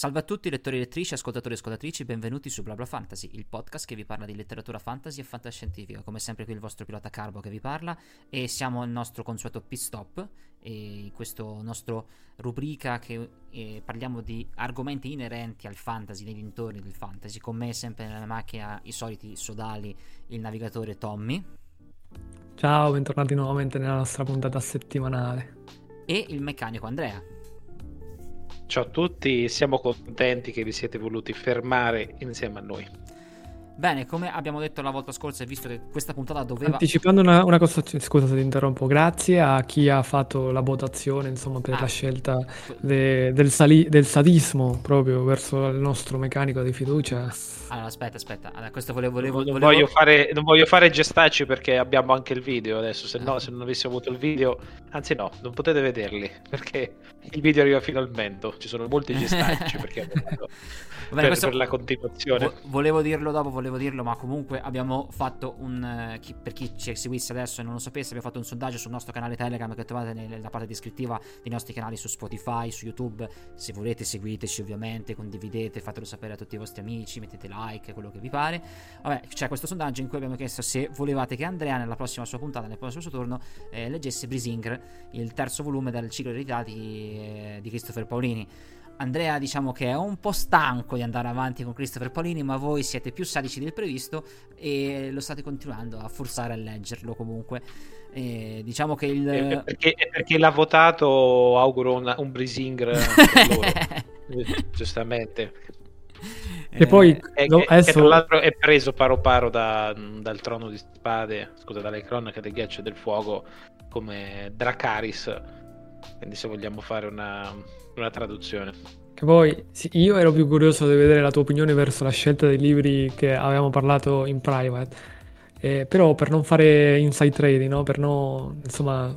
Salve a tutti lettori e lettrici, ascoltatori e ascoltatrici, benvenuti su Bla Bla Fantasy, il podcast che vi parla di letteratura fantasy e fantascientifica. Come sempre qui il vostro pilota Carbo che vi parla e siamo al nostro consueto pit stop, in questo nostro rubrica che parliamo di argomenti inerenti al fantasy, nei dintorni del fantasy. Con me sempre nella macchina i soliti sodali, il navigatore Tommy. Ciao, bentornati nuovamente nella nostra puntata settimanale. E il meccanico Andrea. Ciao a tutti, siamo contenti che vi siete voluti fermare insieme a noi. Bene, come abbiamo detto la volta scorsa, visto che questa puntata doveva... Anticipando una cosa, scusa se ti interrompo, grazie a chi ha fatto la votazione, insomma, per la scelta del sadismo proprio verso il nostro meccanico di fiducia. Allora, aspetta, allora, questo volevo... Non voglio fare gestacci perché abbiamo anche il video adesso, se non avessimo avuto il video... Anzi no, non potete vederli perché il video arriva fino al mento, ci sono molti gestacci perché per la continuazione. Volevo dirlo, ma comunque abbiamo fatto per chi ci seguisse adesso e non lo sapesse, abbiamo fatto un sondaggio sul nostro canale Telegram che trovate nella parte descrittiva dei nostri canali su Spotify, su YouTube. Se volete seguiteci ovviamente, condividete, fatelo sapere a tutti i vostri amici, mettete like, quello che vi pare. Vabbè, c'è questo sondaggio in cui abbiamo chiesto se volevate che Andrea nella prossima sua puntata, nel prossimo suo turno, leggesse Brisingr, il terzo volume del ciclo di Christopher Paolini. Andrea, diciamo che è un po' stanco di andare avanti con Christopher Paolini, ma voi siete più sadici del previsto e lo state continuando a forzare a leggerlo comunque. E diciamo che perché l'ha votato, auguro un Brisingr per loro, giustamente. E poi che tra l'altro è preso paro dal Trono di Spade, scusa, dalle Cronache del Ghiaccio e del Fuoco come Dracaris. Quindi se vogliamo fare una traduzione, che poi io ero più curioso di vedere la tua opinione verso la scelta dei libri che avevamo parlato in private, però per non fare inside trading, no? Per non, insomma,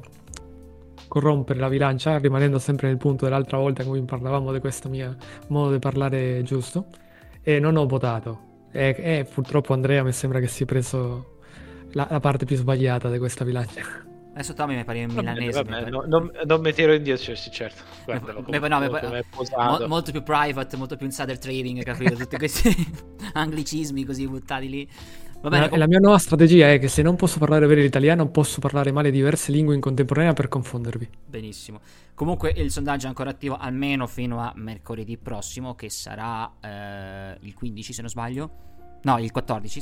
corrompere la bilancia, rimanendo sempre nel punto dell'altra volta in cui parlavamo di questo mio modo di parlare giusto, e non ho votato e purtroppo Andrea mi sembra che si è preso la parte più sbagliata di questa bilancia. Adesso Tommy mi pare in milanese. Vabbè, non mi tiro indietro, sì, certo. Guardalo, molto più private, molto più insider trading, capito? Tutti questi anglicismi così buttati lì. Va bene, la mia nuova strategia è che se non posso parlare bene l'italiano, posso parlare male diverse lingue in contemporanea per confondervi. Benissimo. Comunque il sondaggio è ancora attivo almeno fino a mercoledì prossimo, che sarà il 15 se non sbaglio. No, il 14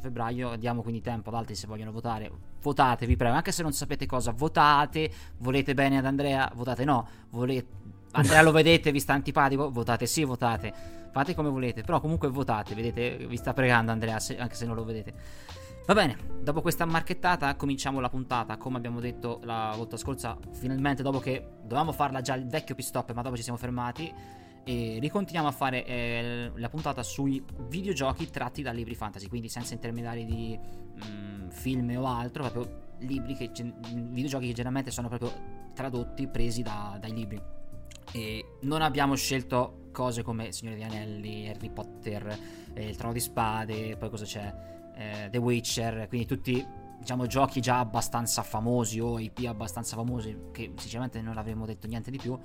febbraio. Diamo quindi tempo ad altri se vogliono votare. Votate, vi prego, anche se non sapete cosa votate. Volete bene ad Andrea? Votate no. Andrea lo vedete, vi sta antipatico? Votate sì, votate. Fate come volete, però comunque votate. Vedete, vi sta pregando Andrea, anche se non lo vedete. Va bene, dopo questa marchettata cominciamo la puntata. Come abbiamo detto la volta scorsa, finalmente, dopo che dovevamo farla già il vecchio pit stop, ma dopo ci siamo fermati, e ricontinuiamo a fare la puntata sui videogiochi tratti da libri fantasy, quindi senza intermediari di film o altro, proprio libri videogiochi che generalmente sono proprio tradotti, presi dai libri. E non abbiamo scelto cose come Signore degli Anelli, Harry Potter, il Trono di Spade, poi cosa c'è? The Witcher, quindi tutti, diciamo, giochi già abbastanza famosi o IP abbastanza famosi che sinceramente non avremmo detto niente di più.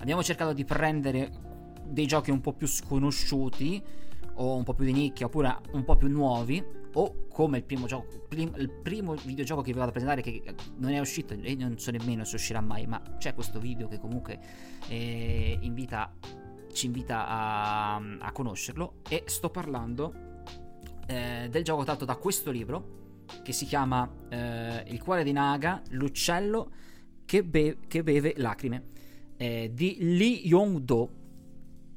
Abbiamo cercato di prendere dei giochi un po' più sconosciuti o un po' più di nicchia oppure un po' più nuovi, o come il primo videogioco che vi vado a presentare che non è uscito e non so nemmeno se uscirà mai, ma c'è questo video che comunque ci invita a conoscerlo, e sto parlando del gioco tratto da questo libro che si chiama Il cuore di Naga, l'uccello che beve lacrime, di Lee Yong-do.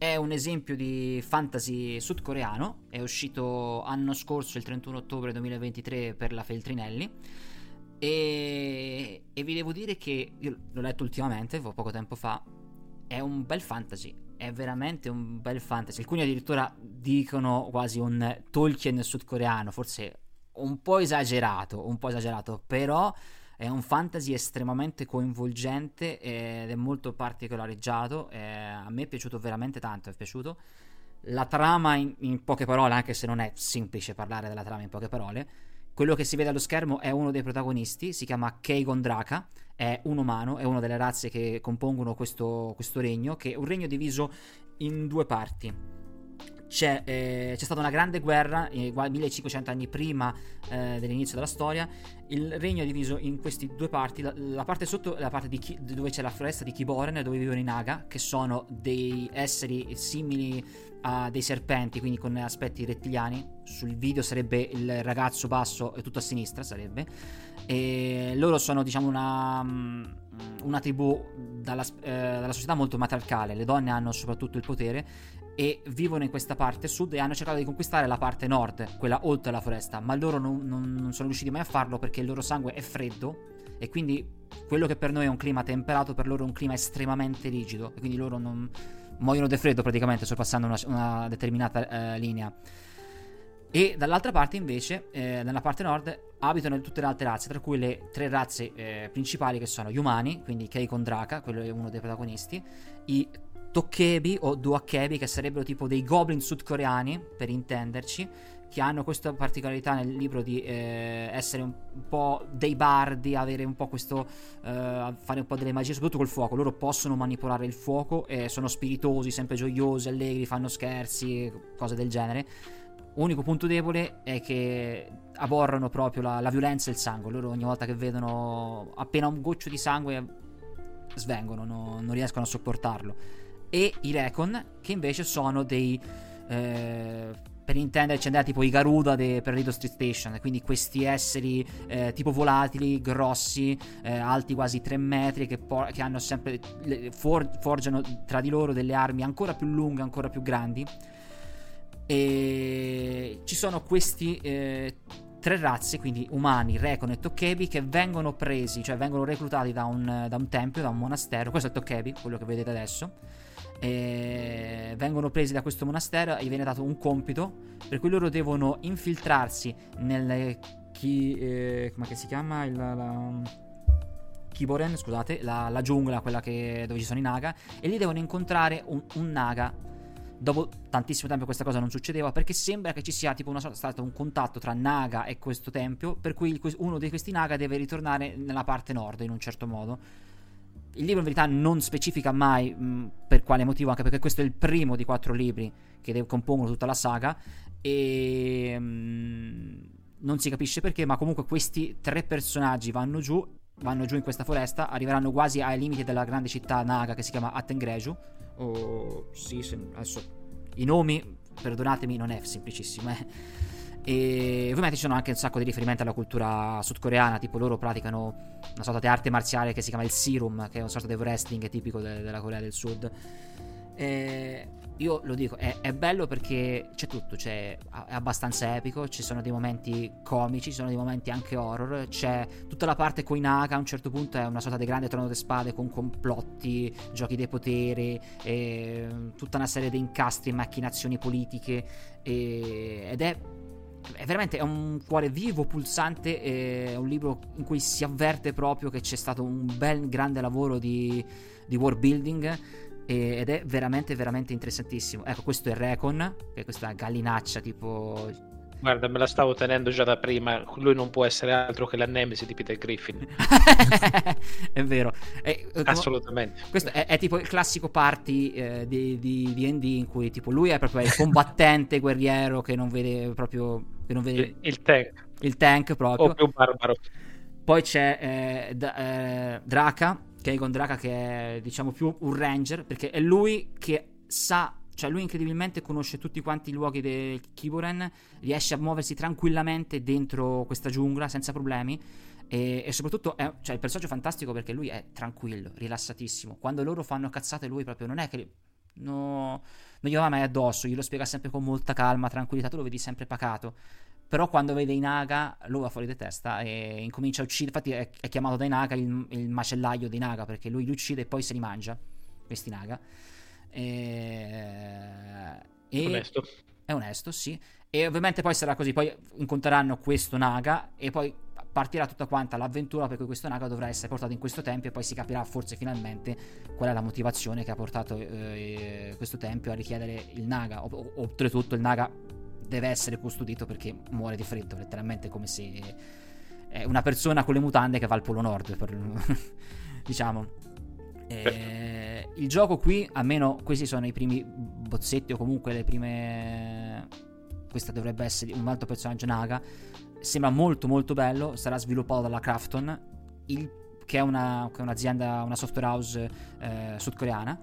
È un esempio di fantasy sudcoreano, è uscito anno scorso il 31 ottobre 2023 per la Feltrinelli, e vi devo dire che io l'ho letto ultimamente, poco tempo fa. È un bel fantasy, è veramente un bel fantasy. Alcuni addirittura dicono quasi un Tolkien sudcoreano, forse un po' esagerato, però è un fantasy estremamente coinvolgente ed è molto particolareggiato. A me è piaciuto veramente tanto, è piaciuto. La trama in poche parole, anche se non è semplice parlare della trama in poche parole, quello che si vede allo schermo è uno dei protagonisti, si chiama Keigon Draka, è un umano, è una delle razze che compongono questo regno, che è un regno diviso in due parti. C'è stata una grande guerra, 1500 anni prima dell'inizio della storia. Il regno è diviso in queste due parti. La parte sotto è la parte dove c'è la foresta di Kiboren, dove vivono i Naga, che sono dei esseri simili a dei serpenti, quindi con aspetti rettiliani. Sul video sarebbe il ragazzo basso e tutto a sinistra sarebbe. E loro sono, diciamo, una tribù dalla società molto matriarcale. Le donne hanno soprattutto il potere e vivono in questa parte sud e hanno cercato di conquistare la parte nord, quella oltre la foresta, ma loro non sono riusciti mai a farlo perché il loro sangue è freddo e quindi quello che per noi è un clima temperato per loro è un clima estremamente rigido e quindi loro non muoiono di freddo praticamente sorpassando una determinata linea. E dall'altra parte invece, nella parte nord, abitano tutte le altre razze, tra cui le tre razze principali che sono gli umani, quindi Kei con Draka, quello è uno dei protagonisti, i Tokkebi o Duakebi, che sarebbero tipo dei goblin sudcoreani per intenderci, che hanno questa particolarità nel libro di essere un po' dei bardi, avere un po' questo fare un po' delle magie, soprattutto col fuoco. Loro possono manipolare il fuoco e sono spiritosi, sempre gioiosi, allegri, fanno scherzi, cose del genere. Unico punto debole è che aborrono proprio la violenza e il sangue. Loro ogni volta che vedono appena un goccio di sangue svengono, non riescono a sopportarlo. E i Recon, che invece sono dei per intenderci andare tipo i Garuda per Rido Street Station, quindi questi esseri tipo volatili, grossi, alti quasi 3 metri che hanno sempre forgiano tra di loro delle armi ancora più lunghe, ancora più grandi. E ci sono questi tre razze, quindi umani, Recon e Tokkebi, che vengono presi, cioè vengono reclutati da un tempio, da un monastero. Questo è il Tokkebi, quello che vedete adesso. E vengono presi da questo monastero e gli viene dato un compito per cui loro devono infiltrarsi nel Kiboren, scusate, la giungla, quella dove ci sono i Naga, e lì devono incontrare un Naga. Dopo tantissimo tempo questa cosa non succedeva perché sembra che ci sia tipo stato un contatto tra Naga e questo tempio, per cui uno di questi Naga deve ritornare nella parte nord in un certo modo. Il libro in verità non specifica mai per quale motivo, anche perché questo è il primo di 4 libri che compongono tutta la saga e non si capisce perché, ma comunque questi tre personaggi vanno giù in questa foresta, arriveranno quasi ai limiti della grande città Naga che si chiama Attengreju. Adesso i nomi, perdonatemi, non è semplicissimo, E ovviamente ci sono anche un sacco di riferimenti alla cultura sudcoreana, tipo loro praticano una sorta di arte marziale che si chiama il Sirum, che è una sorta di wrestling tipico della Corea del Sud. E io lo dico, è bello perché c'è tutto, è abbastanza epico, ci sono dei momenti comici, ci sono dei momenti anche horror, c'è tutta la parte coi Naga, a un certo punto è una sorta di grande Trono delle Spade con complotti, giochi dei poteri, tutta una serie di incastri e macchinazioni politiche, ed è veramente un cuore vivo, pulsante, è un libro in cui si avverte proprio che c'è stato un bel grande lavoro di world building ed è veramente veramente interessantissimo. Ecco, questo è Recon, che è questa gallinaccia tipo... Guarda, me la stavo tenendo già da prima, lui non può essere altro che la nemesi di Peter Griffin. È vero, assolutamente. Questo è tipo il classico party di D&D in cui tipo lui è proprio il combattente guerriero che non vede proprio, che non vede il tank proprio, o più barbaro. Poi c'è Draka, Keigon Draka, che è diciamo più un ranger, perché è lui che sa, cioè lui incredibilmente conosce tutti quanti i luoghi del Kiboren, riesce a muoversi tranquillamente dentro questa giungla senza problemi e soprattutto è, cioè, il personaggio è fantastico perché lui è tranquillo, rilassatissimo. Quando loro fanno cazzate lui proprio non è che non gli va mai addosso, glielo spiega sempre con molta calma, tranquillità, tu lo vedi sempre pacato. Però quando vede i Naga lo va fuori di testa e incomincia a uccidere. Infatti è chiamato dai Naga il macellaio dei Naga, perché lui li uccide e poi se li mangia questi Naga. Onesto. È onesto, sì. E ovviamente poi sarà così, poi incontreranno questo Naga e poi partirà tutta quanta l'avventura, per cui questo Naga dovrà essere portato in questo tempio e poi si capirà forse finalmente qual è la motivazione che ha portato questo tempio a richiedere il Naga. Oltretutto il Naga deve essere custodito perché muore di freddo, letteralmente come se è una persona con le mutande che va al Polo Nord, diciamo. Il gioco qui, almeno questi sono i primi bozzetti o comunque le prime... Questa dovrebbe essere un altro personaggio, Naga. Sembra molto molto bello, sarà sviluppato dalla Krafton, che è un'azienda, una software house sudcoreana.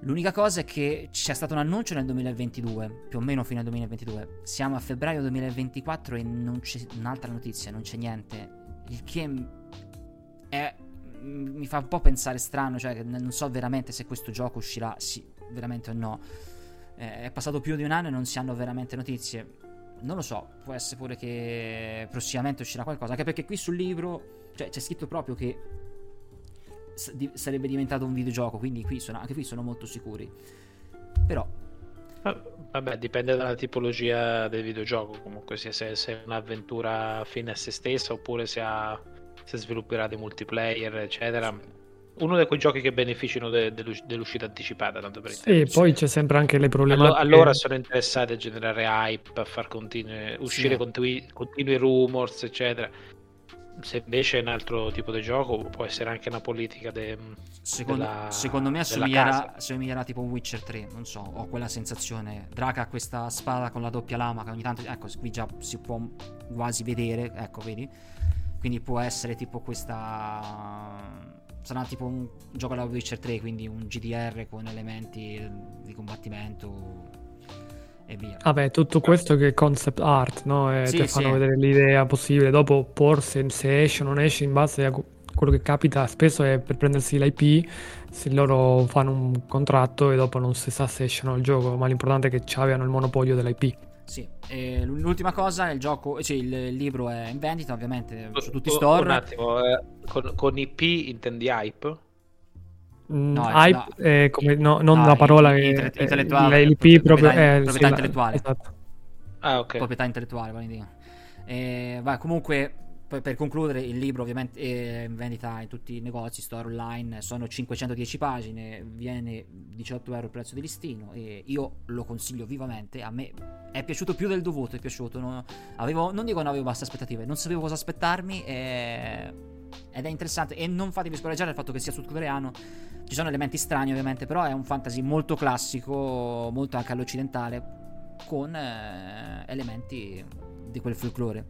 L'unica cosa è che c'è stato un annuncio nel 2022, più o meno fino al 2022. Siamo a febbraio 2024 e non c'è un'altra notizia, non c'è niente. Il che è, mi fa un po' pensare strano, cioè non so veramente se questo gioco uscirà, sì, veramente o no. È passato più di un anno e non si hanno veramente notizie. Non lo so, può essere pure che prossimamente uscirà qualcosa, anche perché qui sul libro, cioè, c'è scritto proprio che sarebbe diventato un videogioco, quindi qui sono, anche qui sono molto sicuri. Però vabbè, dipende dalla tipologia del videogioco, comunque sia, se è un'avventura fine a se stessa oppure se svilupperà dei multiplayer eccetera. Uno di quei giochi che beneficino dell'uscita anticipata, tanto per intenderci. Sì, poi c'è sempre anche le problematiche. Allora sono interessati a generare hype, a far uscire continui rumors eccetera. Se invece è un altro tipo di gioco, può essere anche una politica secondo me assomiglierà tipo un Witcher 3, non so, ho quella sensazione. Draka ha questa spada con la doppia lama che ogni tanto, ecco, qui già si può quasi vedere, ecco, vedi? Quindi può essere tipo questa... Sarà tipo un gioco alla Witcher 3, quindi un GDR con elementi di combattimento e via. Vabbè, tutto questo che è concept art, no? Ti fanno vedere l'idea possibile. Dopo porse se esce o non esce in base a quello che capita. Spesso è per prendersi l'IP, se loro fanno un contratto e dopo non si sa se esce o no il gioco, ma l'importante è che abbiano il monopolio dell'IP. Sì, e l'ultima cosa, il gioco, cioè il libro è in vendita ovviamente su tutti i store. Un attimo, con IP intendi hype? No, hype è come non la parola intellettuale, l'IP proprio proprietà intellettuale. Esatto. Ah, ok. Proprietà intellettuale, quindi. Comunque per concludere, il libro ovviamente è in vendita in tutti i negozi, store, online, sono 510 pagine, viene €18 il prezzo di listino e io lo consiglio vivamente. A me è piaciuto più del dovuto, è piaciuto, non avevo basse aspettative, non sapevo cosa aspettarmi ed è interessante, e non fatevi scoraggiare il fatto che sia sudcoreano, ci sono elementi strani ovviamente, però è un fantasy molto classico, molto anche all'occidentale, con elementi di quel folklore.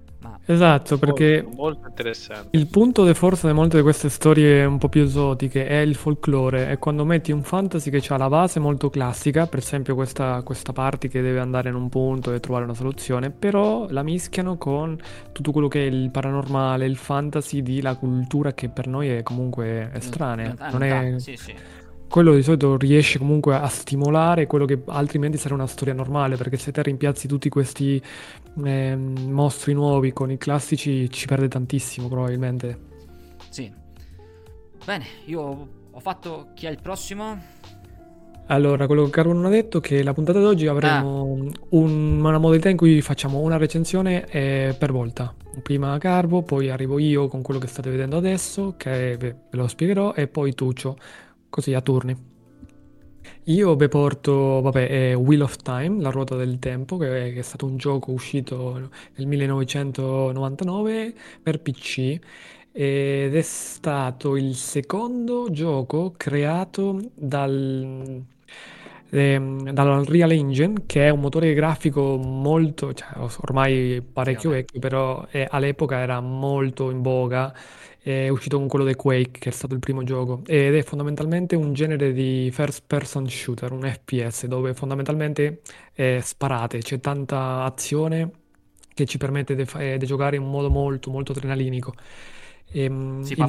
Esatto, perché molto interessante. Il punto di forza di molte di queste storie un po' più esotiche è il folklore, e quando metti un fantasy che ha la base molto classica, per esempio questa parte che deve andare in un punto e trovare una soluzione, però la mischiano con tutto quello che è il paranormale, il fantasy di la cultura che per noi è comunque estranea, non è... Sì. Quello di solito riesce comunque a stimolare quello che altrimenti sarebbe una storia normale, perché se te rimpiazzi tutti questi mostri nuovi con i classici ci perde tantissimo probabilmente. Sì. Bene, io ho fatto... Chi è il prossimo? Allora, quello che Carlo non ha detto è che la puntata d'oggi avremo una modalità in cui facciamo una recensione per volta. Prima Carbo, poi arrivo io con quello che state vedendo adesso, che ve lo spiegherò, e poi Tuccio. Così a turni. Io vi porto Wheel of Time, la ruota del tempo, che è stato un gioco uscito nel 1999 per PC, ed è stato il secondo gioco creato dall'Unreal Engine, che è un motore grafico molto, cioè, ormai parecchio vecchio, però all'epoca era molto in voga. È uscito con quello dei Quake, che è stato il primo gioco, ed è fondamentalmente un genere di first person shooter, un FPS, dove fondamentalmente sparate, c'è tanta azione che ci permette di giocare in un modo molto molto adrenalinico.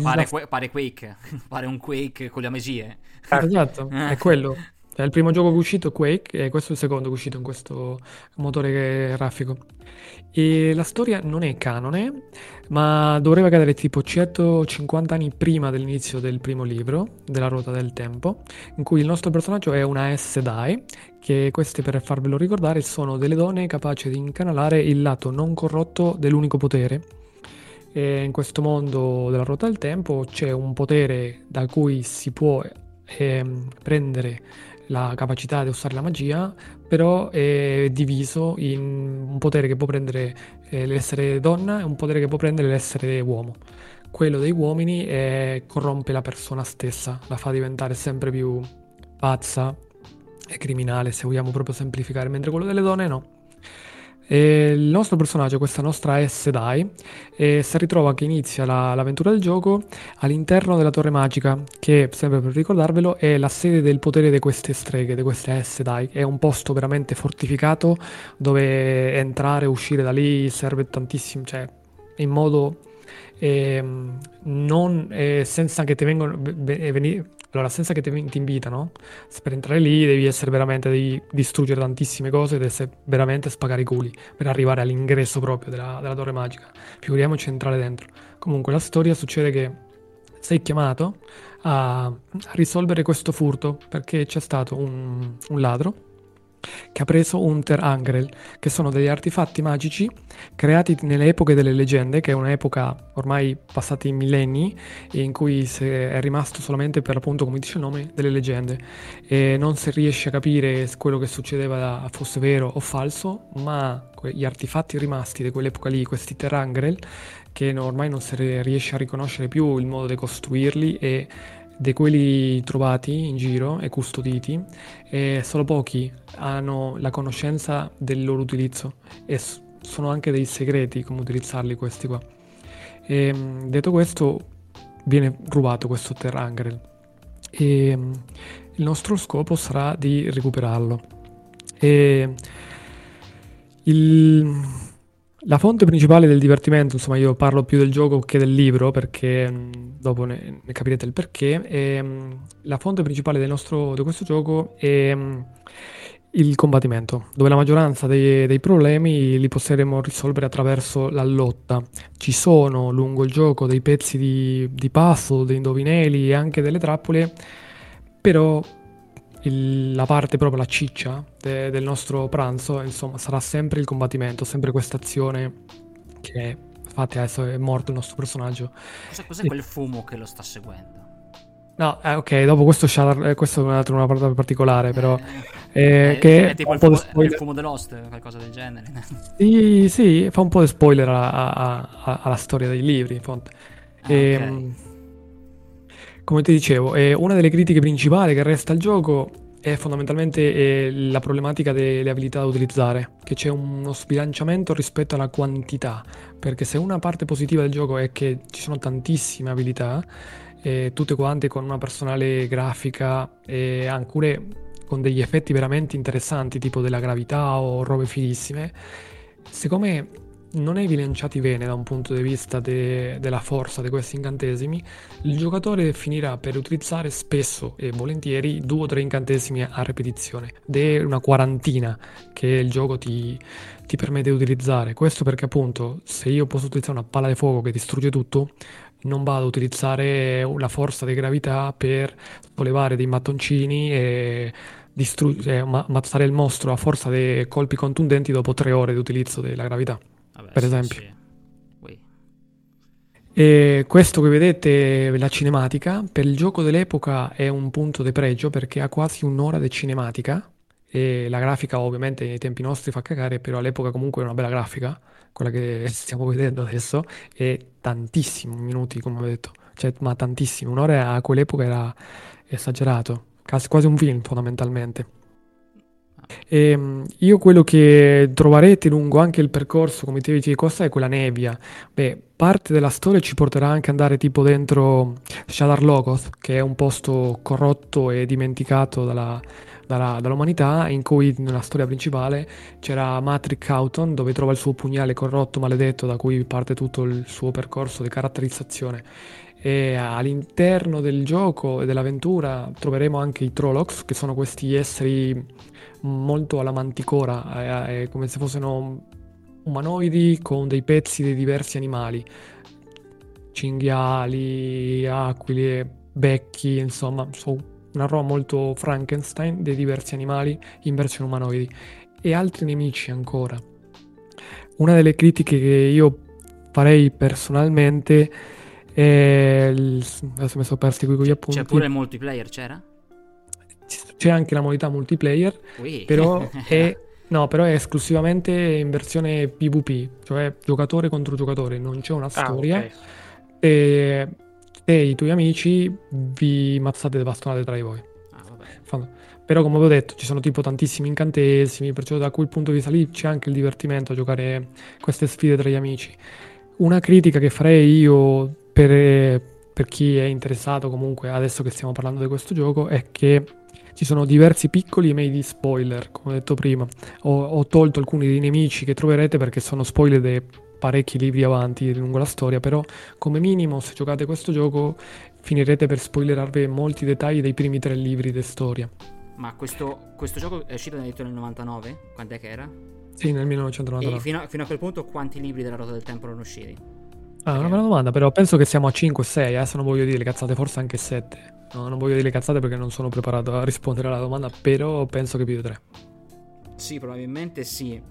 Pare Quake, pare un Quake con le magie. Esatto, è quello. È il primo gioco che è uscito, Quake, e questo è il secondo che è uscito in questo motore grafico. E la storia non è canone, ma dovrebbe cadere tipo 150 anni prima dell'inizio del primo libro, della ruota del tempo, in cui il nostro personaggio è una Aes Sedai, che queste, per farvelo ricordare, sono delle donne capaci di incanalare il lato non corrotto dell'unico potere. E in questo mondo della ruota del tempo c'è un potere da cui si può prendere la capacità di usare la magia, però è diviso in un potere che può prendere l'essere donna e un potere che può prendere l'essere uomo. quello degli uomini e corrompe la persona stessa, la fa diventare sempre più pazza e criminale, se vogliamo proprio semplificare, mentre quello delle donne no. E il nostro personaggio, questa nostra Aes Sedai, si ritrova che inizia l'avventura del gioco all'interno della torre magica, che sempre per ricordarvelo è la sede del potere di queste streghe, di queste Aes Sedai. È un posto veramente fortificato dove entrare e uscire da lì serve tantissimo, cioè in modo senza che ti vengano allora, senza che ti invitano, per entrare lì devi distruggere tantissime cose, devi veramente spagare i culi per arrivare all'ingresso proprio della torre magica. Figuriamoci entrare dentro. Comunque la storia succede che sei chiamato a risolvere questo furto perché c'è stato un ladro che ha preso un Terangrel, che sono degli artefatti magici creati nelle epoche delle leggende, che è un'epoca ormai passata in millenni in cui è rimasto solamente, per appunto come dice il nome, delle leggende, e non si riesce a capire se quello che succedeva fosse vero o falso, ma gli artefatti rimasti di quell'epoca lì, questi Terangrel, che ormai non si riesce a riconoscere più il modo di costruirli, e di quelli trovati in giro e custoditi, e solo pochi hanno la conoscenza del loro utilizzo, e sono anche dei segreti come utilizzarli questi qua. E, detto questo, viene rubato questo Terangrel e il nostro scopo sarà di recuperarlo. E la fonte principale del divertimento, insomma, io parlo più del gioco che del libro perché dopo ne capirete il perché, la fonte principale di questo gioco è il combattimento, dove la maggioranza dei problemi li potremo risolvere attraverso la lotta. Ci sono lungo il gioco dei pezzi di puzzle, dei indovinelli e anche delle trappole, però la parte proprio, la ciccia del nostro pranzo, insomma, sarà sempre il combattimento, sempre questa azione che, infatti, adesso è morto il nostro personaggio. Cos'è quel fumo che lo sta seguendo? No, ok, dopo questo è una parte particolare, però che è tipo il fumo dell'host, qualcosa del genere. Sì, fa un po' di spoiler alla storia dei libri, in fondo. Okay. Come ti dicevo, una delle critiche principali che resta al gioco è fondamentalmente la problematica delle abilità da utilizzare, che c'è uno sbilanciamento rispetto alla quantità, perché se una parte positiva del gioco è che ci sono tantissime abilità, tutte quante con una personale grafica e alcune con degli effetti veramente interessanti, tipo della gravità o robe fighissime, siccome non è bilanciati bene da un punto di vista della forza di questi incantesimi, il giocatore finirà per utilizzare spesso e volentieri 2 o 3 incantesimi a ripetizione, una quarantina che il gioco ti permette di utilizzare. Questo perché, appunto, se io posso utilizzare una palla di fuoco che distrugge tutto, non vado a utilizzare la forza di gravità per sollevare dei mattoncini e ammazzare il mostro a forza di colpi contundenti dopo 3 ore di utilizzo della gravità. Per esempio, sì. E questo che vedete, la cinematica, per il gioco dell'epoca è un punto di pregio perché ha quasi un'ora di cinematica, e la grafica ovviamente nei tempi nostri fa cagare, però all'epoca comunque è una bella grafica quella che stiamo vedendo adesso, e tantissimi minuti, come ho detto, cioè, ma tantissimi, un'ora a quell'epoca era esagerato, quasi un film fondamentalmente. Io quello che troverete lungo anche il percorso, come ti dicevi, che cosa è quella nebbia? Beh, parte della storia ci porterà anche ad andare tipo dentro Shadar Logos, che è un posto corrotto e dimenticato dall'umanità, in cui nella storia principale c'era Matrick Houghton, dove trova il suo pugnale corrotto, maledetto, da cui parte tutto il suo percorso di caratterizzazione. E all'interno del gioco e dell'avventura troveremo anche i Trollocs, che sono questi esseri molto alla manticora, come se fossero umanoidi con dei pezzi di diversi animali, cinghiali, aquile, becchi, insomma, una roba molto Frankenstein dei diversi animali in versione umanoidi, e altri nemici ancora. Una delle critiche che io farei personalmente adesso mi sono persi qui con gli appunti. C'è pure il multiplayer, c'era? C'è anche la modalità multiplayer, oui. Però è esclusivamente in versione PvP, cioè giocatore contro giocatore, non c'è una storia. Okay. te e i tuoi amici vi mazzate bastonate tra di voi. Ah, vabbè. Però come vi ho detto ci sono tipo tantissimi incantesimi, perciò da quel punto di vista lì c'è anche il divertimento a giocare queste sfide tra gli amici. Una critica che farei io per chi è interessato comunque adesso che stiamo parlando di questo gioco è che ci sono diversi piccoli e medi spoiler, come ho detto prima. Ho tolto alcuni dei nemici che troverete perché sono spoiler dei parecchi libri avanti lungo la storia, però come minimo se giocate questo gioco finirete per spoilerarvi molti dettagli dei primi 3 libri di storia. Ma questo gioco è uscito nel 99? Quant'è che era? Sì, nel 1999. E fino a quel punto quanti libri della Ruota del Tempo erano usciti? Ah, una bella domanda, però penso che siamo a 5 o 6, adesso non voglio dire le cazzate, forse anche 7. No, non voglio dire le cazzate perché non sono preparato a rispondere alla domanda, però penso che più di 3. Sì, probabilmente sì.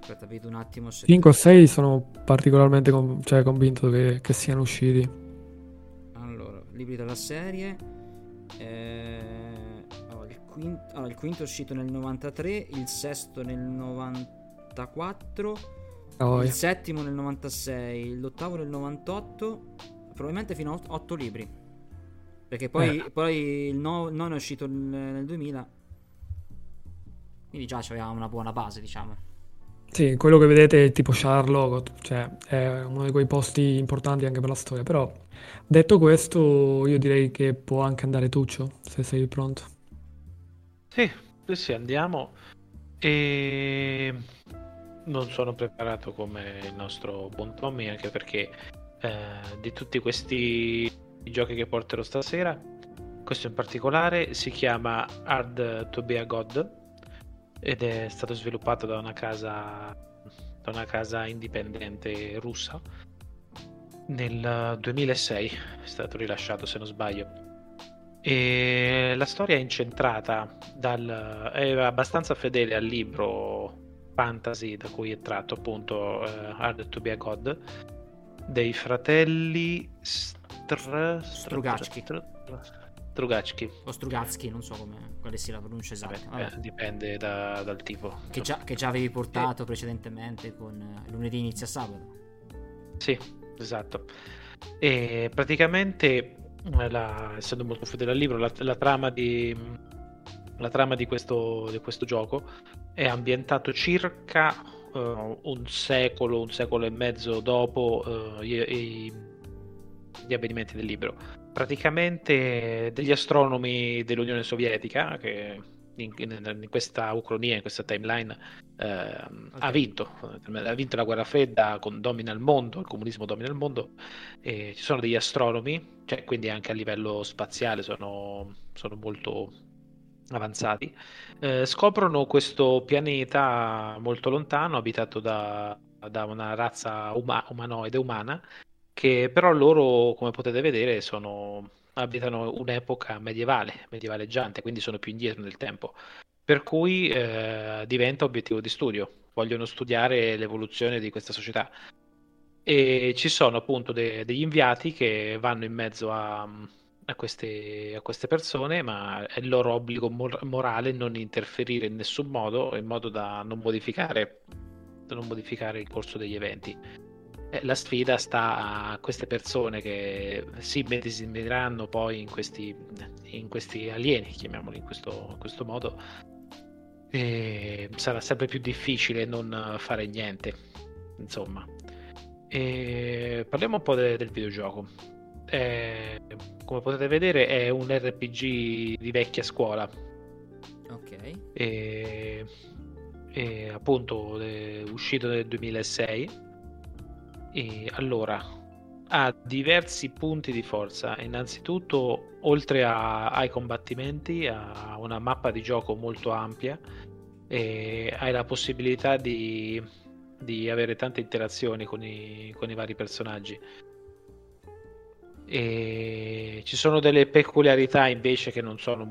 Aspetta, vedo un attimo se... 5 o 6 sono particolarmente convinto che siano usciti. Allora, libri della serie... il quinto è uscito nel 93, il sesto nel 94, il settimo nel 96, l'ottavo nel 98, probabilmente fino a 8 libri, perché poi il nono è uscito nel 2000, quindi già c'aveva una buona base, diciamo. Sì, quello che vedete è tipo Sherlock, cioè è uno di quei posti importanti anche per la storia, però detto questo io direi che può anche andare Tuccio, se sei pronto. Sì, andiamo. E non sono preparato come il nostro buon Tommy, anche perché di tutti questi giochi che porterò stasera, questo in particolare si chiama Hard to be a God ed è stato sviluppato da una casa indipendente russa nel 2006, è stato rilasciato se non sbaglio, e la storia è incentrata è abbastanza fedele al libro fantasy da cui è tratto appunto Hard to be a God dei fratelli Strugatsky, non so quale sia la pronuncia esatta. Vabbè. Dipende dal tipo che già avevi portato precedentemente con Lunedì inizia sabato. Sì, esatto. E praticamente essendo molto fedele al libro la trama di questo gioco è ambientato circa un secolo e mezzo dopo gli avvenimenti del libro. Praticamente degli astronomi dell'Unione Sovietica che in questa ucronia, in questa timeline ha vinto la guerra fredda, domina il mondo, il comunismo domina il mondo, e ci sono degli astronomi, cioè quindi anche a livello spaziale sono molto avanzati, scoprono questo pianeta molto lontano abitato da una razza umanoide umana, che però loro, come potete vedere, abitano un'epoca medievaleggiante, quindi sono più indietro nel tempo, per cui diventa obiettivo di studio, vogliono studiare l'evoluzione di questa società, e ci sono appunto degli inviati che vanno in mezzo a queste persone, ma è il loro obbligo morale non interferire in nessun modo, in modo da non modificare il corso degli eventi. La sfida sta a queste persone che si medesimeranno poi in questi alieni, chiamiamoli in questo modo, e sarà sempre più difficile non fare niente, insomma. E parliamo un po' del videogioco. Come potete vedere è un RPG di vecchia scuola. Ok. E appunto è uscito nel 2006. E allora ha diversi punti di forza. Innanzitutto, oltre ai combattimenti, ha una mappa di gioco molto ampia e hai la possibilità di avere tante interazioni con i vari personaggi. E ci sono delle peculiarità invece che non sono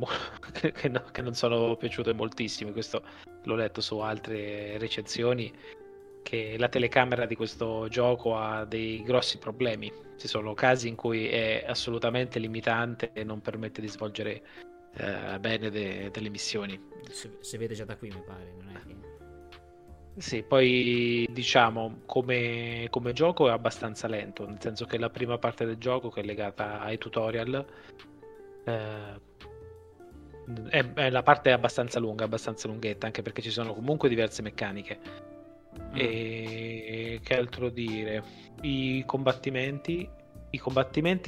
piaciute moltissimo. Questo l'ho letto su altre recensioni, che la telecamera di questo gioco ha dei grossi problemi. Ci sono casi in cui è assolutamente limitante e non permette di svolgere bene delle missioni. Si vede già da qui, mi pare, non è che... Sì, poi diciamo come gioco è abbastanza lento, nel senso che la prima parte del gioco, che è legata ai tutorial, è la parte abbastanza lunga, abbastanza lunghetta, anche perché ci sono comunque diverse meccaniche. E che altro dire? I combattimenti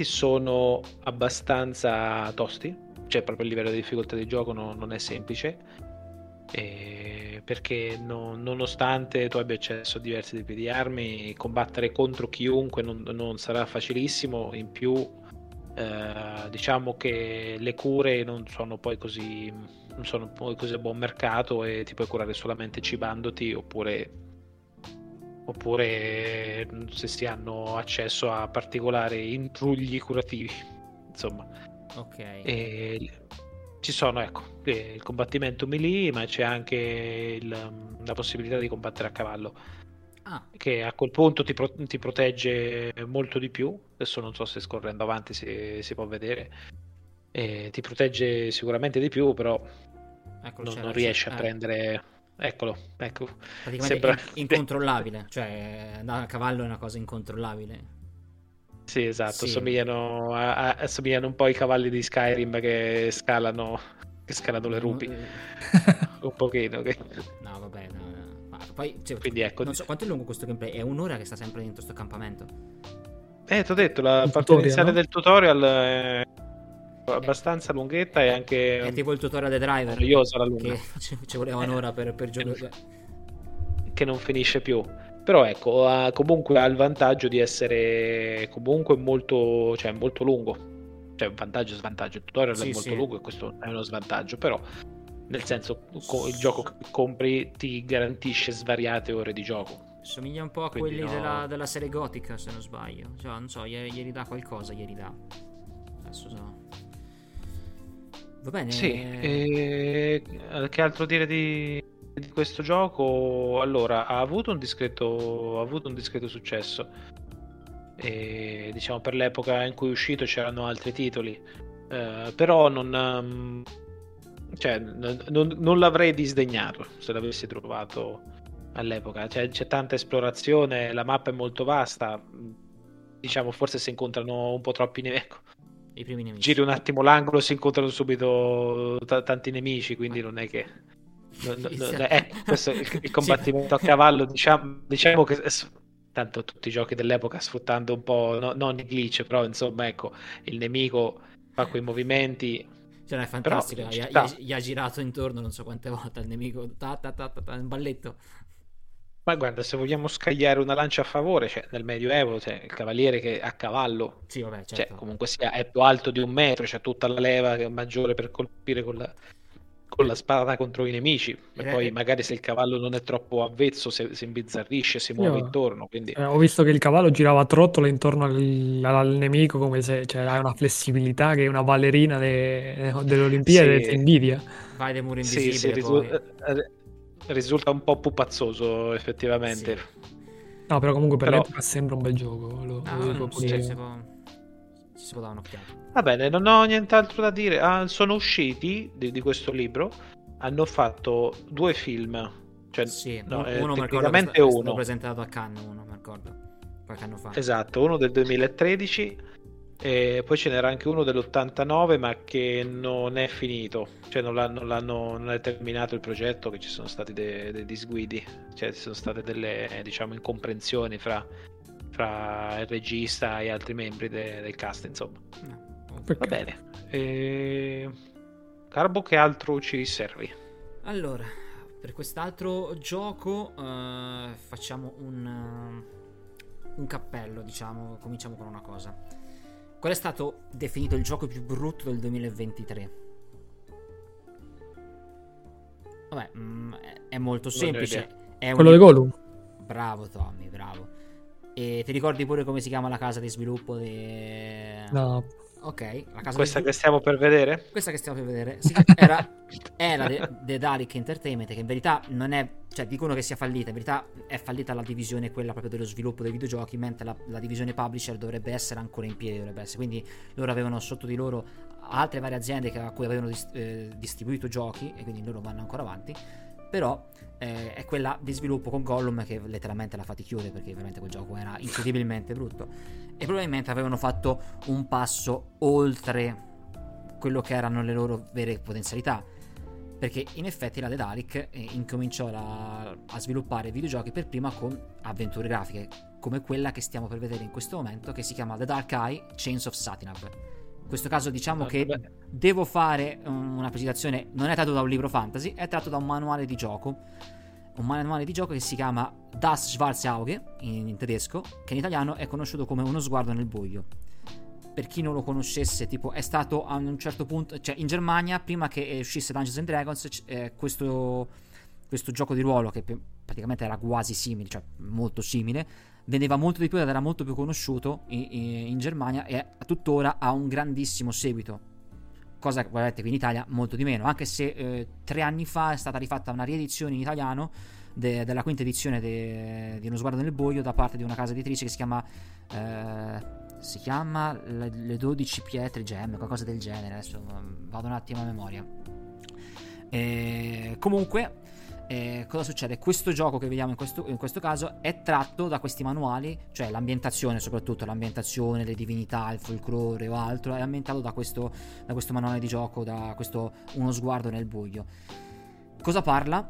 sono abbastanza tosti, cioè proprio il livello di difficoltà del gioco non è semplice, perché nonostante tu abbia accesso a diversi tipi di armi, combattere contro chiunque non sarà facilissimo. In più diciamo che le cure non sono poi così a buon mercato, e ti puoi curare solamente cibandoti oppure se si hanno accesso a particolari intrugli curativi, insomma. Ok. E ci sono, ecco, il combattimento melee, ma c'è anche la possibilità di combattere a cavallo, che a quel punto ti protegge molto di più. Adesso non so se scorrendo avanti si può vedere, ti protegge sicuramente di più, però non riesce a prendere. Eccolo, ecco. Sembra incontrollabile, cioè andare a cavallo è una cosa incontrollabile. Sì, esatto, sì. Assomigliano un po' ai cavalli di Skyrim che scalano le rupi. Un pochino. Che... No, vabbè, no. Poi, cioè, quindi ecco, non so quanto è lungo questo gameplay, è un'ora che sta sempre dentro sto campamento. Ti ho detto, la parte iniziale, no? Del tutorial è abbastanza lunghetta, e anche è tipo il tutorial dei driver, la lunga. Ci voleva un'ora per giocare, che non finisce più. Però ecco, comunque ha il vantaggio di essere comunque molto, cioè molto lungo, cioè vantaggio e svantaggio. Il tutorial è molto lungo, e questo è uno svantaggio, però nel senso il gioco che compri ti garantisce svariate ore di gioco. Somiglia un po' a quindi quelli della serie gotica, se non sbaglio, cioè, non so, ieri dà qualcosa, adesso so. Va bene. Sì, che altro dire di questo gioco? Allora, ha avuto un discreto successo, e diciamo per l'epoca in cui è uscito c'erano altri titoli, però non l'avrei disdegnato se l'avessi trovato all'epoca. C'è tanta esplorazione, la mappa è molto vasta, diciamo forse si incontrano un po' troppi i primi nemici. Giri un attimo l'angolo, si incontrano subito tanti nemici, quindi non è che questo il combattimento a cavallo, diciamo che tanto tutti i giochi dell'epoca, sfruttando un po' non i glitch, però insomma ecco, il nemico fa quei movimenti, cioè è fantastico, gli ha girato intorno non so quante volte al nemico, un balletto. Ma guarda, se vogliamo scagliare una lancia a favore, cioè nel Medioevo, cioè, il cavaliere che a cavallo, sì, vabbè, certo. Cioè, comunque sia, è più alto di 1 metro, c'è tutta la leva che è maggiore per colpire con la spada contro i nemici, e poi magari se il cavallo non è troppo avvezzo si imbizzarrisce, si muove intorno, quindi... ho visto che il cavallo girava a trottola intorno al nemico, come se, cioè, ha una flessibilità che una ballerina dell'Olimpiade ti invidia. Vai dei muri invisibili, sì, risulta un po' pupazzoso effettivamente. No, però comunque l'epoca sembra un bel gioco, si può dare un'occhiata. Va bene, non ho nient'altro da dire. Sono usciti di questo libro, hanno fatto 2 film, cioè uno tecnicamente uno l'ho presentato a Cannes, uno mi ricordo qualche anno fa, esatto, uno del 2013, e poi ce n'era anche uno dell'89, ma che non è finito, cioè non è terminato il progetto, che ci sono stati dei disguidi, cioè ci sono state delle, diciamo, incomprensioni fra il regista e altri membri del cast, insomma. Perché? Va bene. Carbo, che altro ci riservi? Allora, per quest'altro gioco facciamo un cappello, diciamo. Cominciamo con una cosa. Qual è stato definito il gioco più brutto del 2023? Vabbè, è molto semplice. È quello di Gollum. Bravo Tommy, bravo. E ti ricordi pure come si chiama la casa di sviluppo di... No. Ok, la casa questa che stiamo per vedere? Questa che stiamo per vedere era The Dalek Entertainment, che in verità non è, cioè dicono che sia fallita, in verità è fallita la divisione quella proprio dello sviluppo dei videogiochi, mentre la divisione publisher dovrebbe essere ancora in piedi, quindi loro avevano sotto di loro altre varie aziende a cui avevano distribuito giochi, e quindi loro vanno ancora avanti. però è quella di sviluppo con Gollum che letteralmente la fate chiudere, perché veramente quel gioco era incredibilmente brutto, e probabilmente avevano fatto un passo oltre quello che erano le loro vere potenzialità, perché in effetti la Dedalic incominciò a sviluppare videogiochi per prima con avventure grafiche come quella che stiamo per vedere in questo momento, che si chiama The Dark Eye Chains of Satinab. In questo caso diciamo che devo fare una precisazione, non è tratto da un libro fantasy, è tratto da un manuale di gioco che si chiama Das Schwarze Auge in tedesco, che in italiano è conosciuto come Uno Sguardo nel Buio. Per chi non lo conoscesse, tipo, è stato a un certo punto, cioè in Germania, prima che uscisse Dungeons and Dragons, questo gioco di ruolo che praticamente era quasi simile, cioè molto simile, vendeva molto di più ed era molto più conosciuto in Germania, e tuttora ha un grandissimo seguito, cosa che guardate qui in Italia molto di meno, anche se 3 anni fa è stata rifatta una riedizione in italiano della quinta edizione di Uno Sguardo nel Buio da parte di una casa editrice che si chiama Le 12 Pietre Gemme, qualcosa del genere, adesso vado un attimo a memoria. Comunque, cosa succede? Questo gioco che vediamo in questo caso è tratto da questi manuali, cioè l'ambientazione, soprattutto l'ambientazione, le divinità, il folklore o altro, è ambientato da questo manuale di gioco, da questo Uno Sguardo nel Buio. Cosa parla?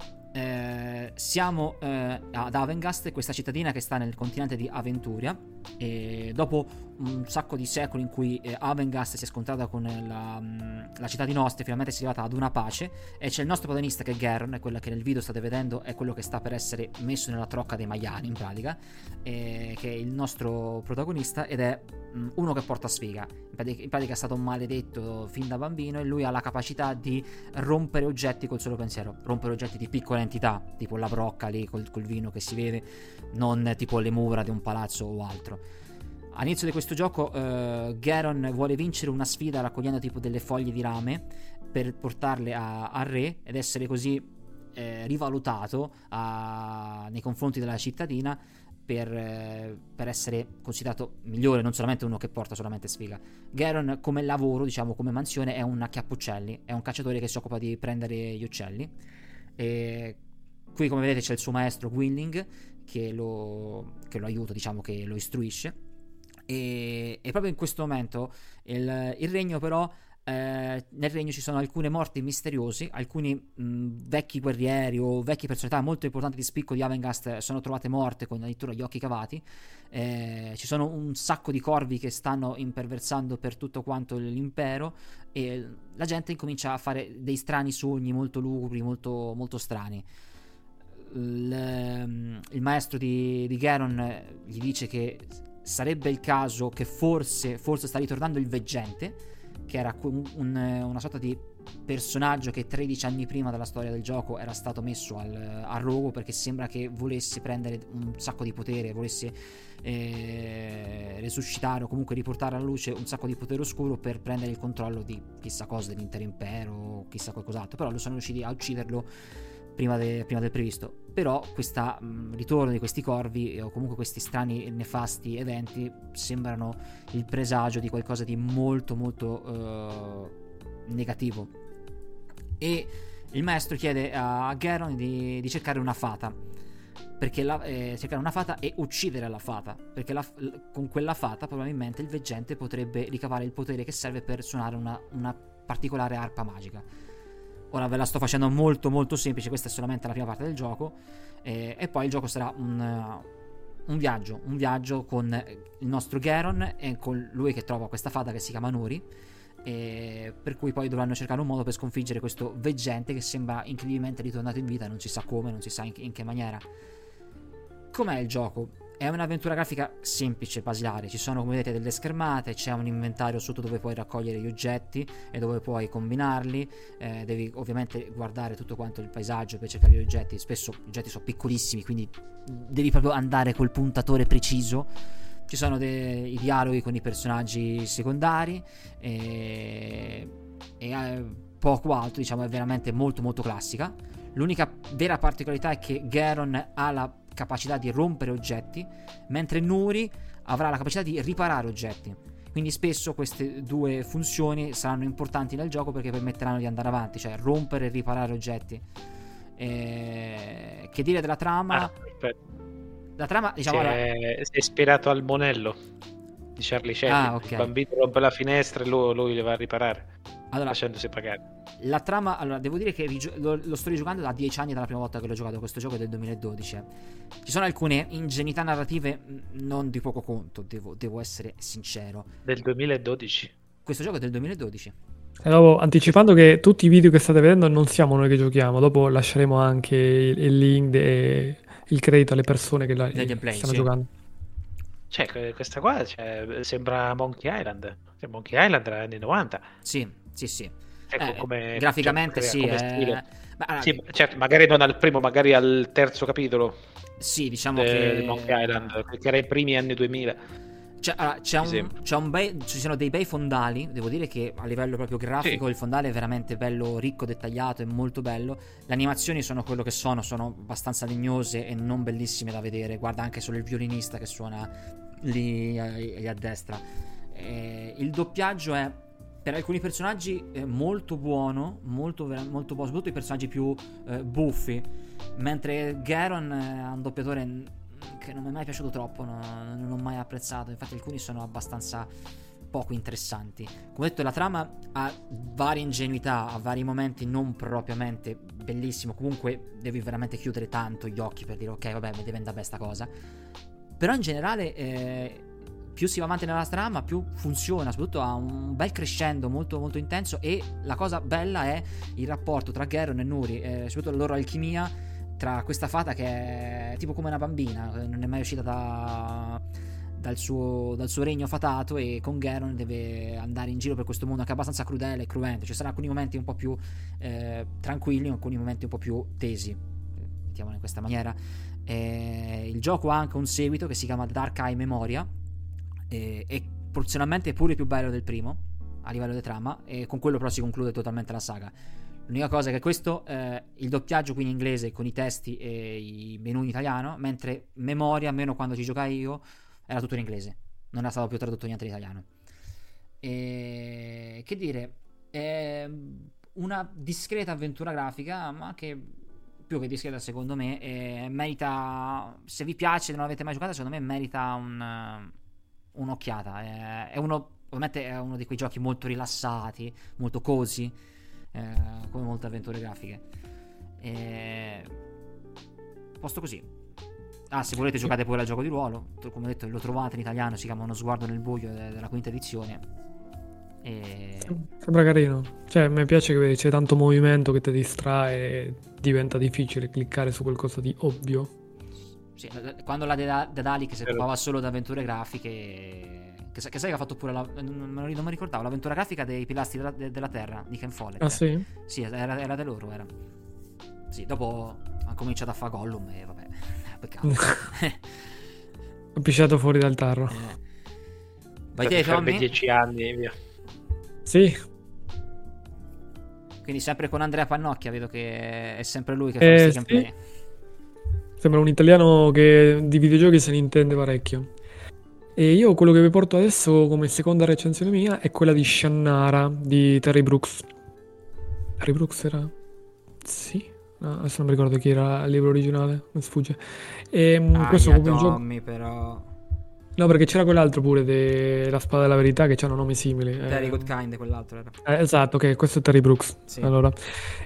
Siamo ad Avengast, questa cittadina che sta nel continente di Aventuria, e dopo un sacco di secoli in cui Avengast si è scontrata con la città di Nostra, finalmente si è arrivata ad una pace, e c'è il nostro protagonista che è Gern, quella che nel video state vedendo è quello che sta per essere messo nella trocca dei maiali in pratica, che è il nostro protagonista ed è uno che porta sfiga, in pratica è stato maledetto fin da bambino, e lui ha la capacità di rompere oggetti col solo pensiero, rompere oggetti di piccole entità, tipo la brocca lì col vino che si beve, non tipo le mura di un palazzo o altro. All'inizio di questo gioco Geron vuole vincere una sfida raccogliendo tipo delle foglie di rame per portarle al re ed essere così rivalutato nei confronti della cittadina per essere considerato migliore, non solamente uno che porta solamente sfiga. Geron come lavoro, diciamo come mansione, è un acchiappuccelli, è un cacciatore che si occupa di prendere gli uccelli. E qui come vedete c'è il suo maestro Gwynling che lo aiuta, diciamo che lo istruisce, e proprio in questo momento il regno però nel regno ci sono alcune morti misteriosi, alcuni vecchi guerrieri o vecchie personalità molto importanti di spicco di Avengast sono trovate morte con addirittura gli occhi cavati, ci sono un sacco di corvi che stanno imperversando per tutto quanto l'impero, e la gente incomincia a fare dei strani sogni molto lugubri, molto, molto strani. Il maestro di Geron gli dice che sarebbe il caso che forse sta ritornando il veggente, che era una sorta di personaggio che 13 anni prima della storia del gioco era stato messo al rogo, perché sembra che volesse prendere un sacco di potere, volesse resuscitare o comunque riportare alla luce un sacco di potere oscuro per prendere il controllo di chissà cosa dell'intero impero o chissà qualcos'altro, però lo sono riusciti a ucciderlo prima del previsto. Però questo ritorno di questi corvi o comunque questi strani e nefasti eventi sembrano il presagio di qualcosa di molto molto negativo, e il maestro chiede a Geron di cercare una fata, perché cercare una fata e uccidere la fata, perché con quella fata probabilmente il veggente potrebbe ricavare il potere che serve per suonare una particolare arpa magica. Ora ve la sto facendo molto molto semplice, questa è solamente la prima parte del gioco, e poi il gioco sarà un viaggio con il nostro Geron e con lui che trova questa fata che si chiama Nuri, per cui poi dovranno cercare un modo per sconfiggere questo veggente che sembra incredibilmente ritornato in vita, non si sa come, non si sa in che maniera. Com'è il gioco? È un'avventura grafica semplice, basilare, ci sono come vedete delle schermate, c'è un inventario sotto dove puoi raccogliere gli oggetti e dove puoi combinarli, devi ovviamente guardare tutto quanto il paesaggio per cercare gli oggetti, spesso gli oggetti sono piccolissimi quindi devi proprio andare col puntatore preciso, ci sono i dialoghi con i personaggi secondari e poco altro, diciamo è veramente molto molto classica. L'unica vera particolarità è che Geron ha la capacità di rompere oggetti, mentre Nuri avrà la capacità di riparare oggetti, quindi spesso queste due funzioni saranno importanti nel gioco perché permetteranno di andare avanti, cioè rompere e riparare oggetti. Che dire della trama? La trama, diciamo, si è ispirato al Monello di Charlie Chaplin. Ah, okay. Il bambino rompe la finestra e lui le va a riparare, allora, facendosi pagare. La trama, allora, devo dire che lo sto rigiocando da 10 anni dalla prima volta che l'ho giocato. Questo gioco è del 2012. Ci sono alcune ingenuità narrative non di poco conto, devo essere sincero. Del 2012? Questo gioco è del 2012. E dopo, anticipando che tutti i video che state vedendo non siamo noi che giochiamo, dopo lasceremo anche il link e il credito alle persone che stanno giocando. Cioè, questa qua sembra Monkey Island. Monkey Island era anni 90. Sì. Ecco, come graficamente, cioè, come stile. Sì, certo, magari non al primo, magari al terzo capitolo. Sì, diciamo che Monkey Island, perché era i primi anni 2000. Ci sono dei bei fondali. Devo dire che a livello proprio grafico il fondale è veramente bello, ricco, dettagliato, è molto bello. Le animazioni sono quello che sono abbastanza legnose e non bellissime da vedere. Guarda anche solo il violinista che suona lì a destra. Il doppiaggio è, per alcuni personaggi, è molto buono, molto buono, soprattutto i personaggi più buffi, mentre Gern è un doppiatore che non mi è mai piaciuto troppo, non l'ho mai apprezzato. Infatti alcuni sono abbastanza poco interessanti. Come detto, la trama ha varie ingenuità, ha vari momenti non propriamente bellissimo. Comunque devi veramente chiudere tanto gli occhi per dire ok, vabbè, mi deve andare bene sta cosa. Però in generale più si va avanti nella trama più funziona, soprattutto ha un bel crescendo molto molto intenso. E la cosa bella è il rapporto tra Geron e Nuri, soprattutto la loro alchimia tra questa fata che è tipo come una bambina, non è mai uscita dal suo regno fatato, e con Geron deve andare in giro per questo mondo anche abbastanza crudele e cruento. Ci saranno alcuni momenti un po' più tranquilli, alcuni momenti un po' più tesi, mettiamolo in questa maniera. Il gioco ha anche un seguito che si chiama Dark Eye Memoria, e proporzionalmente è pure più bello del primo a livello di trama, e con quello però si conclude totalmente la saga. L'unica cosa è che questo il doppiaggio qui in inglese con i testi e i menu in italiano, mentre Memoria, almeno quando ci giocai io, era tutto in inglese, non era stato più tradotto niente in italiano. E che dire, è una discreta avventura grafica, ma che più che discreta secondo me, merita, se vi piace e non l'avete mai giocata, secondo me merita un'occhiata. Ovviamente è uno di quei giochi molto rilassati, molto cozy, come molte avventure grafiche. Posto così. Se volete giocate poi al gioco di ruolo, come ho detto lo trovate in italiano, si chiama Uno Sguardo nel Buio, della quinta edizione. Sembra carino, cioè mi piace che c'è tanto movimento che ti distrae e diventa difficile cliccare su qualcosa di ovvio. Sì, quando la Dedali che si occupava solo di avventure grafiche, che sai che ha fatto pure non mi ricordavo, l'avventura grafica dei Pilastri della Terra di Ken Follett. Ah sì? Sì, era da loro, era. Sì, dopo ha cominciato a fare Gollum e vabbè, peccato. Ho pisciato fuori dal tarro. Vai te, Tommy? 10 anni e via. Sì. Quindi sempre con Andrea Pannocchia, vedo che è sempre lui che fa questi gameplay. Sembra un italiano che di videogiochi se ne intende parecchio. E io quello che vi porto adesso come seconda recensione mia è quella di Shannara di Terry Brooks. Terry Brooks era? Sì? No, adesso non mi ricordo chi era il libro originale, mi sfugge. Questo è un gioco... però... No, perché c'era quell'altro pure, La spada della verità, che c'hanno nomi simili. Terry Goodkind, quell'altro era. Esatto, ok, questo è Terry Brooks. Sì. Allora,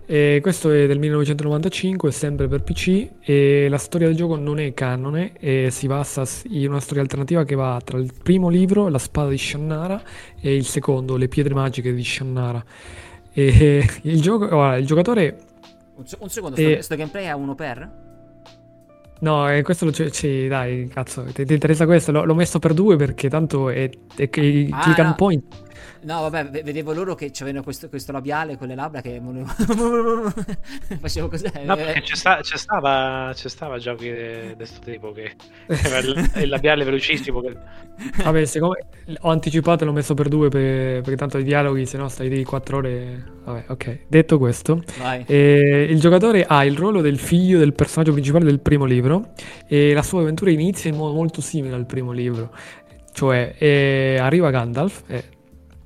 questo è del 1995, è sempre per PC, e la storia del gioco non è canone, e si basa in una storia alternativa che va tra il primo libro, La spada di Shannara, e il secondo, Le pietre magiche di Shannara. E il gioco... Guarda, il giocatore... Un secondo, questo gameplay è uno per... No, questo sì, dai, cazzo, ti interessa questo? L'ho messo per due perché tanto è click and point. No, vabbè, vedevo loro che c'avevano questo labiale con le labbra che facevo cos'è? No, perché c'è stava giochi di questo tipo che il labiale velocissimo che... Vabbè, siccome ho anticipato e l'ho messo per due perché tanto i dialoghi, se no stai lì 4 ore. Vabbè, ok, detto questo, il giocatore ha il ruolo del figlio del personaggio principale del primo libro, e la sua avventura inizia in modo molto simile al primo libro, cioè arriva Gandalf,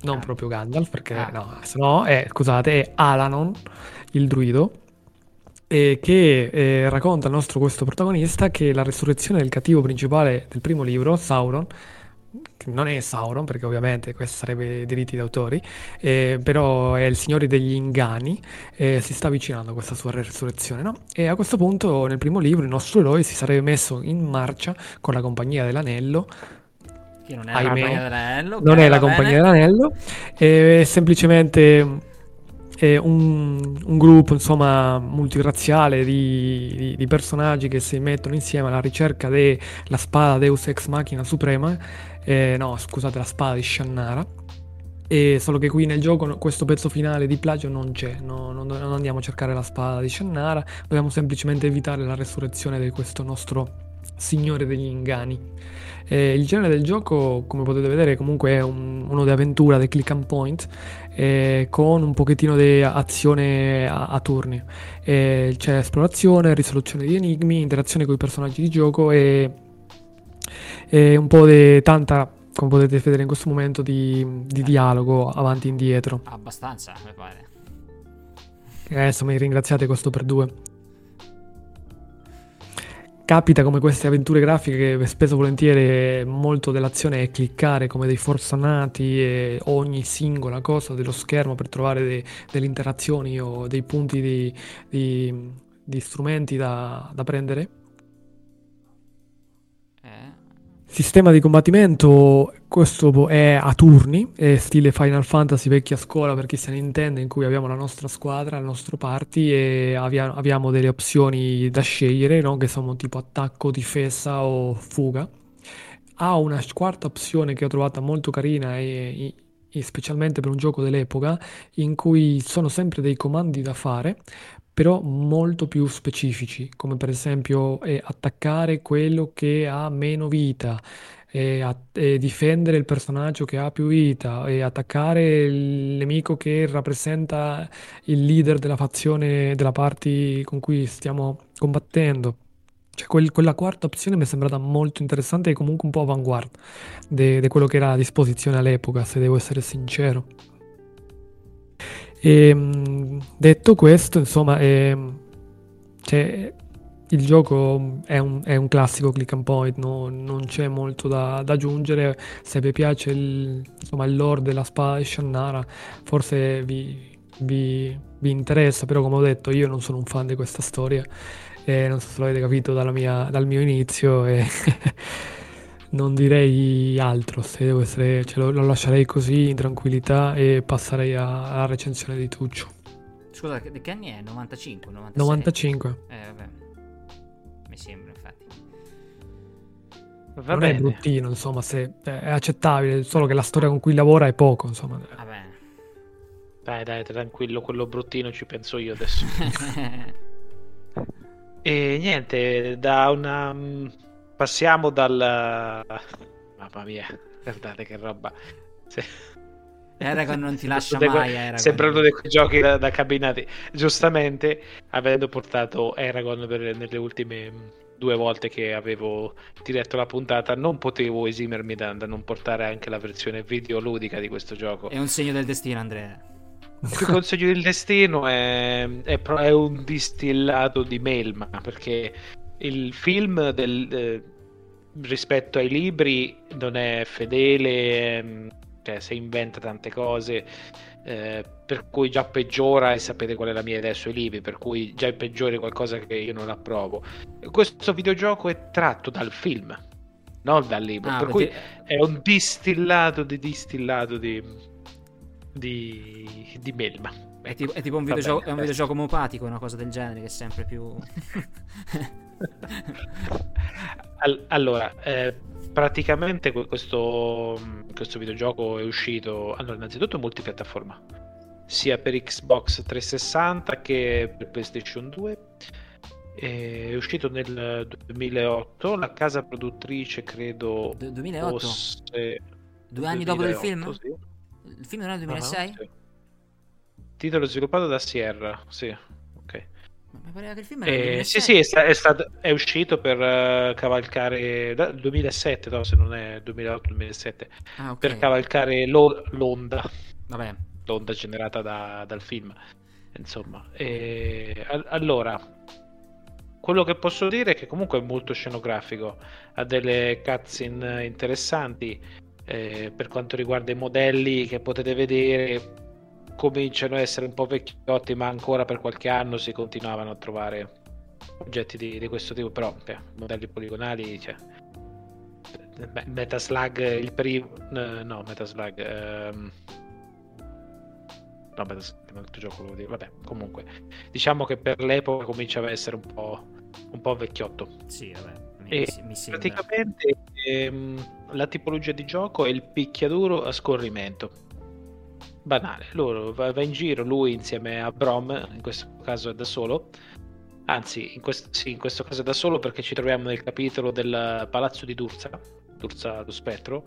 non proprio Gandalf perché no, se no è Alanon il druido, che racconta il nostro questo protagonista che la resurrezione del cattivo principale del primo libro, Sauron, che non è Sauron perché ovviamente questi sarebbe diritti d'autori, però è il Signore degli Inganni, si sta avvicinando a questa sua resurrezione, no? E a questo punto nel primo libro il nostro eroe si sarebbe messo in marcia con la Compagnia dell'Anello, che non è la Compagnia dell'Anello, non è la Compagnia dell'Anello, è semplicemente un gruppo insomma multirazziale di personaggi che si mettono insieme alla ricerca della spada Deus Ex Machina Suprema, no scusate, la spada di Shannara. E solo che qui nel gioco questo pezzo finale di plagio non c'è, non andiamo a cercare la spada di Shannara, dobbiamo semplicemente evitare la resurrezione di questo nostro Signore degli Inganni. Il genere del gioco, come potete vedere, comunque è uno di avventura, di click and point, con un pochettino di azione a turni. C'è esplorazione, risoluzione di enigmi, interazione con i personaggi di gioco e un po' di tanta, come potete vedere in questo momento, di dialogo avanti e indietro. Abbastanza, mi pare. Adesso mi ringraziate questo per due. Capita come queste avventure grafiche che spesso volentieri molto dell'azione è cliccare come dei forsannati ogni singola cosa dello schermo per trovare delle interazioni o dei punti di strumenti da prendere. Sistema di combattimento, questo è a turni, è stile Final Fantasy vecchia scuola per chi se ne intende, in cui abbiamo la nostra squadra, il nostro party e abbiamo delle opzioni da scegliere, no? Che sono tipo attacco, difesa o fuga. Ha una quarta opzione che ho trovata molto carina e specialmente per un gioco dell'epoca, in cui sono sempre dei comandi da fare però molto più specifici, come per esempio attaccare quello che ha meno vita, difendere il personaggio che ha più vita, attaccare il nemico che rappresenta il leader della fazione, della party con cui stiamo combattendo. Cioè quella quarta opzione mi è sembrata molto interessante e comunque un po' avanguardia di quello che era a disposizione all'epoca, se devo essere sincero. E, detto questo, insomma, il gioco è un classico click and point, no? Non c'è molto da aggiungere. Se vi piace il lore della spada di Shannara, forse vi interessa, però come ho detto io non sono un fan di questa storia, non so se l'avete capito dal mio inizio e non direi altro, se devo essere, lo lascerei così in tranquillità e passerei alla recensione di Tuccio. Scusa, di che anni è? 95? 96? 95. Vabbè. Mi sembra, infatti. Va non bene. È bruttino, insomma, se è accettabile, solo che la storia con cui lavora è poco, insomma. Vabbè. Dai, tranquillo, quello bruttino ci penso io adesso. E niente, passiamo dal... Mamma mia, guardate che roba. Eragon non ti lascia mai, Eragon. Sembra uno di quei giochi da cabinati. Giustamente, avendo portato Eragon nelle ultime due volte che avevo diretto la puntata, non potevo esimermi da non portare anche la versione videoludica di questo gioco. È un segno del destino, Andrea. Il consiglio del destino è un distillato di melma, perché... il film rispetto ai libri non è fedele, cioè si inventa tante cose, per cui già peggiora, e sapete qual è la mia idea sui libri, per cui già è peggiore qualcosa che io non approvo. Questo videogioco è tratto dal film, non dal libro, per cui è un distillato di melma. È tipo un videogioco, è un videogioco omopatico, una cosa del genere che è sempre più... Allora, praticamente questo videogioco è uscito, allora, innanzitutto multipiattaforma, sia per Xbox 360 che per PlayStation 2. È uscito nel 2008, la casa produttrice credo 2008? Fosse... 2 anni 2008, dopo del film? Sì. Il film non era il 2006? No, sì. Titolo sviluppato da Sierra, sì, ok. Ma mi pareva che il film era sì, è uscito per cavalcare dal 2007, no, se non è 2008-2007, okay. Per cavalcare l'onda generata dal film. Insomma, allora quello che posso dire è che comunque è molto scenografico, ha delle cutscene interessanti, per quanto riguarda i modelli che potete vedere cominciano a essere un po' vecchiotti, ma ancora per qualche anno si continuavano a trovare oggetti di questo tipo, però modelli poligonali, cioè comunque diciamo che per l'epoca cominciava a essere un po' vecchiotto. Sì, vabbè. Mi sembra. Praticamente la tipologia di gioco è il picchiaduro a scorrimento banale. Loro va in giro, lui insieme a Brom, in questo caso è da solo, anzi in questo caso è da solo perché ci troviamo nel capitolo del palazzo di Durza lo spettro.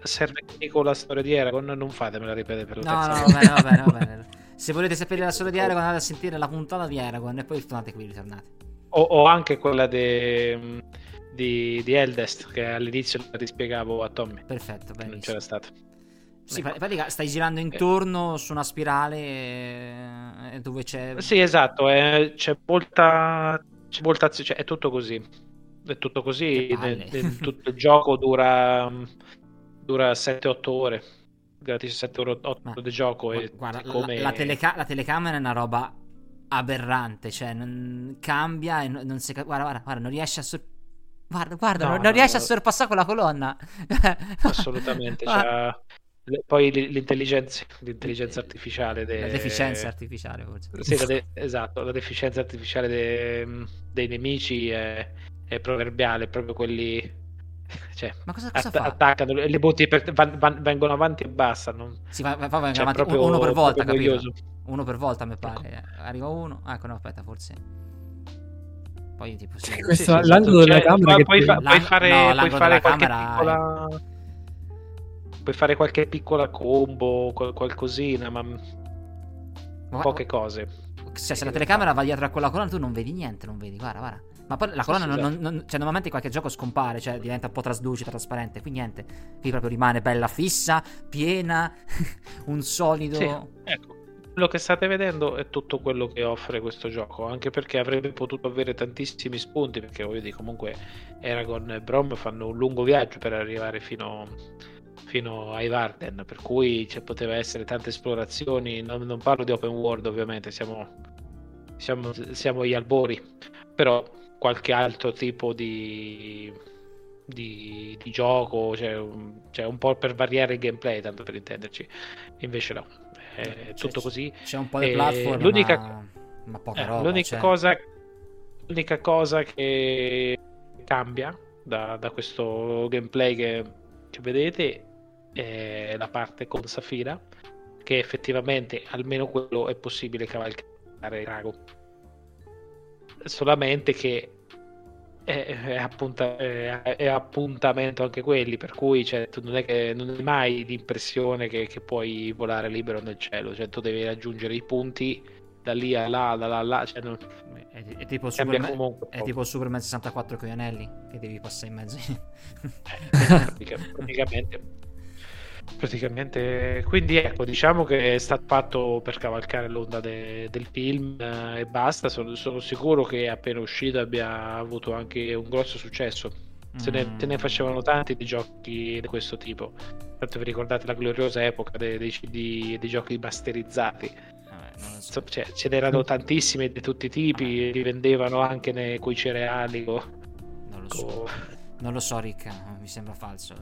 Serve con la storia di Eragon, non fatemela ripetere per la terza volta. No, se volete sapere la storia di Eragon andate a sentire la puntata di Eragon e poi tornate qui, ritornate. O anche quella di Eldest, che all'inizio ti spiegavo a Tommy. Perfetto, benissimo. Non c'era stato. Sì, in pratica stai girando intorno su una spirale dove c'è... Sì, esatto, c'è molta cioè, è tutto così. È tutto così, tutto il gioco dura 7-8 ore. Gratis 7 ore 8 di gioco. Guarda, la telecamera è una roba aberrante, cioè cambia e non si guarda, non riesce a sorpassare quella colonna. Assolutamente. Cioè, poi l'intelligenza artificiale la deficienza artificiale forse. Sì, esatto, la deficienza artificiale dei nemici è proverbiale, proprio quelli, cioè, ma cosa fa? Attaccano, le botti vengono avanti e basta, non... Sì, va cioè, avanti proprio, uno per volta, capito? Noioso. Uno per volta, mi pare. Ecco. Arriva uno. Ecco, no, aspetta, forse. Poi tipo sì, l'angolo della camera che puoi fare qualche camera, piccola puoi fare qualche piccola combo, qualcosina, ma poche cose. Cioè, se la telecamera va dietro a quella colonna tu non vedi niente, guarda. Ma poi la colonna cioè normalmente qualche gioco scompare, cioè diventa un po' traslucida, trasparente, qui niente, qui proprio rimane bella fissa, piena, un solido. Sì, ecco, quello che state vedendo è tutto quello che offre questo gioco, anche perché avrebbe potuto avere tantissimi spunti, perché voglio dire comunque Eragon e Brom fanno un lungo viaggio per arrivare fino a Ivarden, per cui cioè, poteva essere tante esplorazioni, non parlo di open world ovviamente, siamo agli albori, però qualche altro tipo di gioco, cioè un po' per variare il gameplay, tanto per intenderci. Invece no, è tutto così. C'è un po' di platform, ma poca roba. L'unica cosa che cambia da questo gameplay che vedete è la parte con Safira, che effettivamente almeno quello è possibile cavalcare il drago. Solamente che è appuntamento anche quelli, per cui cioè, tu non hai mai l'impressione che puoi volare libero nel cielo, cioè tu devi raggiungere i punti da lì a là, cioè, non... è tipo Superman 64 con gli anelli che devi passare in mezzo. Praticamente, quindi ecco, diciamo che è stato fatto per cavalcare l'onda del film e basta. Sono sicuro che appena uscito abbia avuto anche un grosso successo. Se ne facevano tanti di giochi di questo tipo. Tanto vi ricordate la gloriosa epoca dei CD e dei giochi masterizzati? Ce n'erano tantissimi di tutti i tipi, li vendevano anche coi cereali. Non lo so, Rick, mi sembra falso.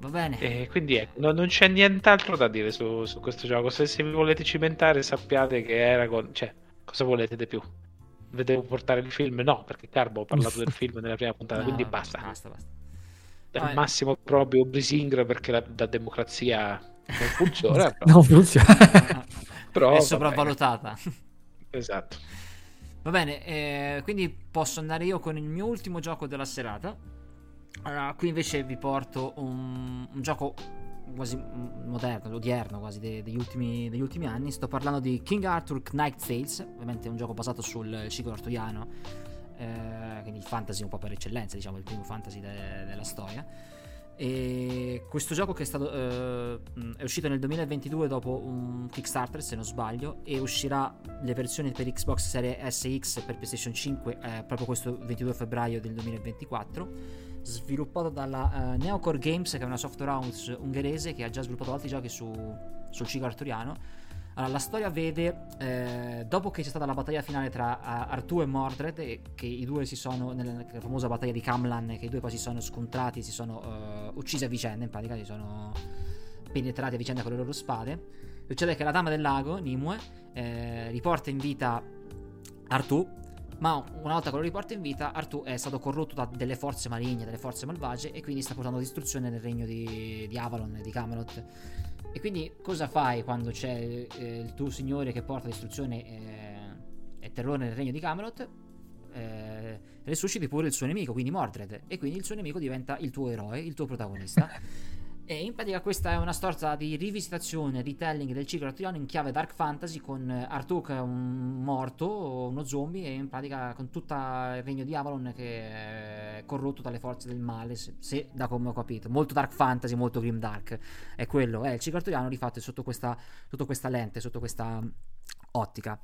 Va bene, quindi ecco, non c'è nient'altro da dire su questo gioco. Se vi volete cimentare, sappiate che Eragon, cioè, cosa volete di più? Vedevo portare il film? No, perché Carbo ho parlato del film nella prima puntata, no, quindi basta. Al massimo proprio Brisingr, perché la democrazia non funziona. Però è sopravvalutata. Esatto. Va bene, quindi posso andare io con il mio ultimo gioco della serata. Allora, qui invece vi porto un gioco quasi moderno, odierno quasi, degli ultimi anni. Sto parlando di King Arthur Knights Tales, ovviamente un gioco basato sul ciclo arturiano, quindi il fantasy un po' per eccellenza, diciamo il primo fantasy della storia. E questo gioco che è uscito nel 2022 dopo un Kickstarter, se non sbaglio, e uscirà le versioni per Xbox Series SX e per PlayStation 5 proprio questo 22 febbraio del 2024. Sviluppato dalla Neocore Games, che è una software house ungherese che ha già sviluppato altri giochi sul ciclo arturiano. Allora, la storia vede, dopo che c'è stata la battaglia finale tra Artù e Mordred, che i due si sono, nella famosa battaglia di Camlann, che i due poi si sono scontrati, si sono uccisi a vicenda, in pratica si sono penetrati a vicenda con le loro spade. Succede che la Dama del Lago, Nimue, riporta in vita Artù, ma una volta che lo riporta in vita, Artù è stato corrotto da delle forze maligne, delle forze malvagie, e quindi sta portando distruzione nel regno di Avalon e di Camelot. E quindi cosa fai quando c'è il tuo signore che porta distruzione e terrore nel regno di Camelot? Resusciti pure il suo nemico, quindi Mordred, e quindi il suo nemico diventa il tuo eroe, il tuo protagonista. E in pratica questa è una sorta di rivisitazione, retelling del ciclo arturiano in chiave dark fantasy, con Artù che è un morto, uno zombie, e in pratica con tutto il regno di Avalon che è corrotto dalle forze del male, se da come ho capito. Molto dark fantasy, molto grim dark, è quello, è il ciclo arturiano rifatto sotto questa lente, sotto questa ottica.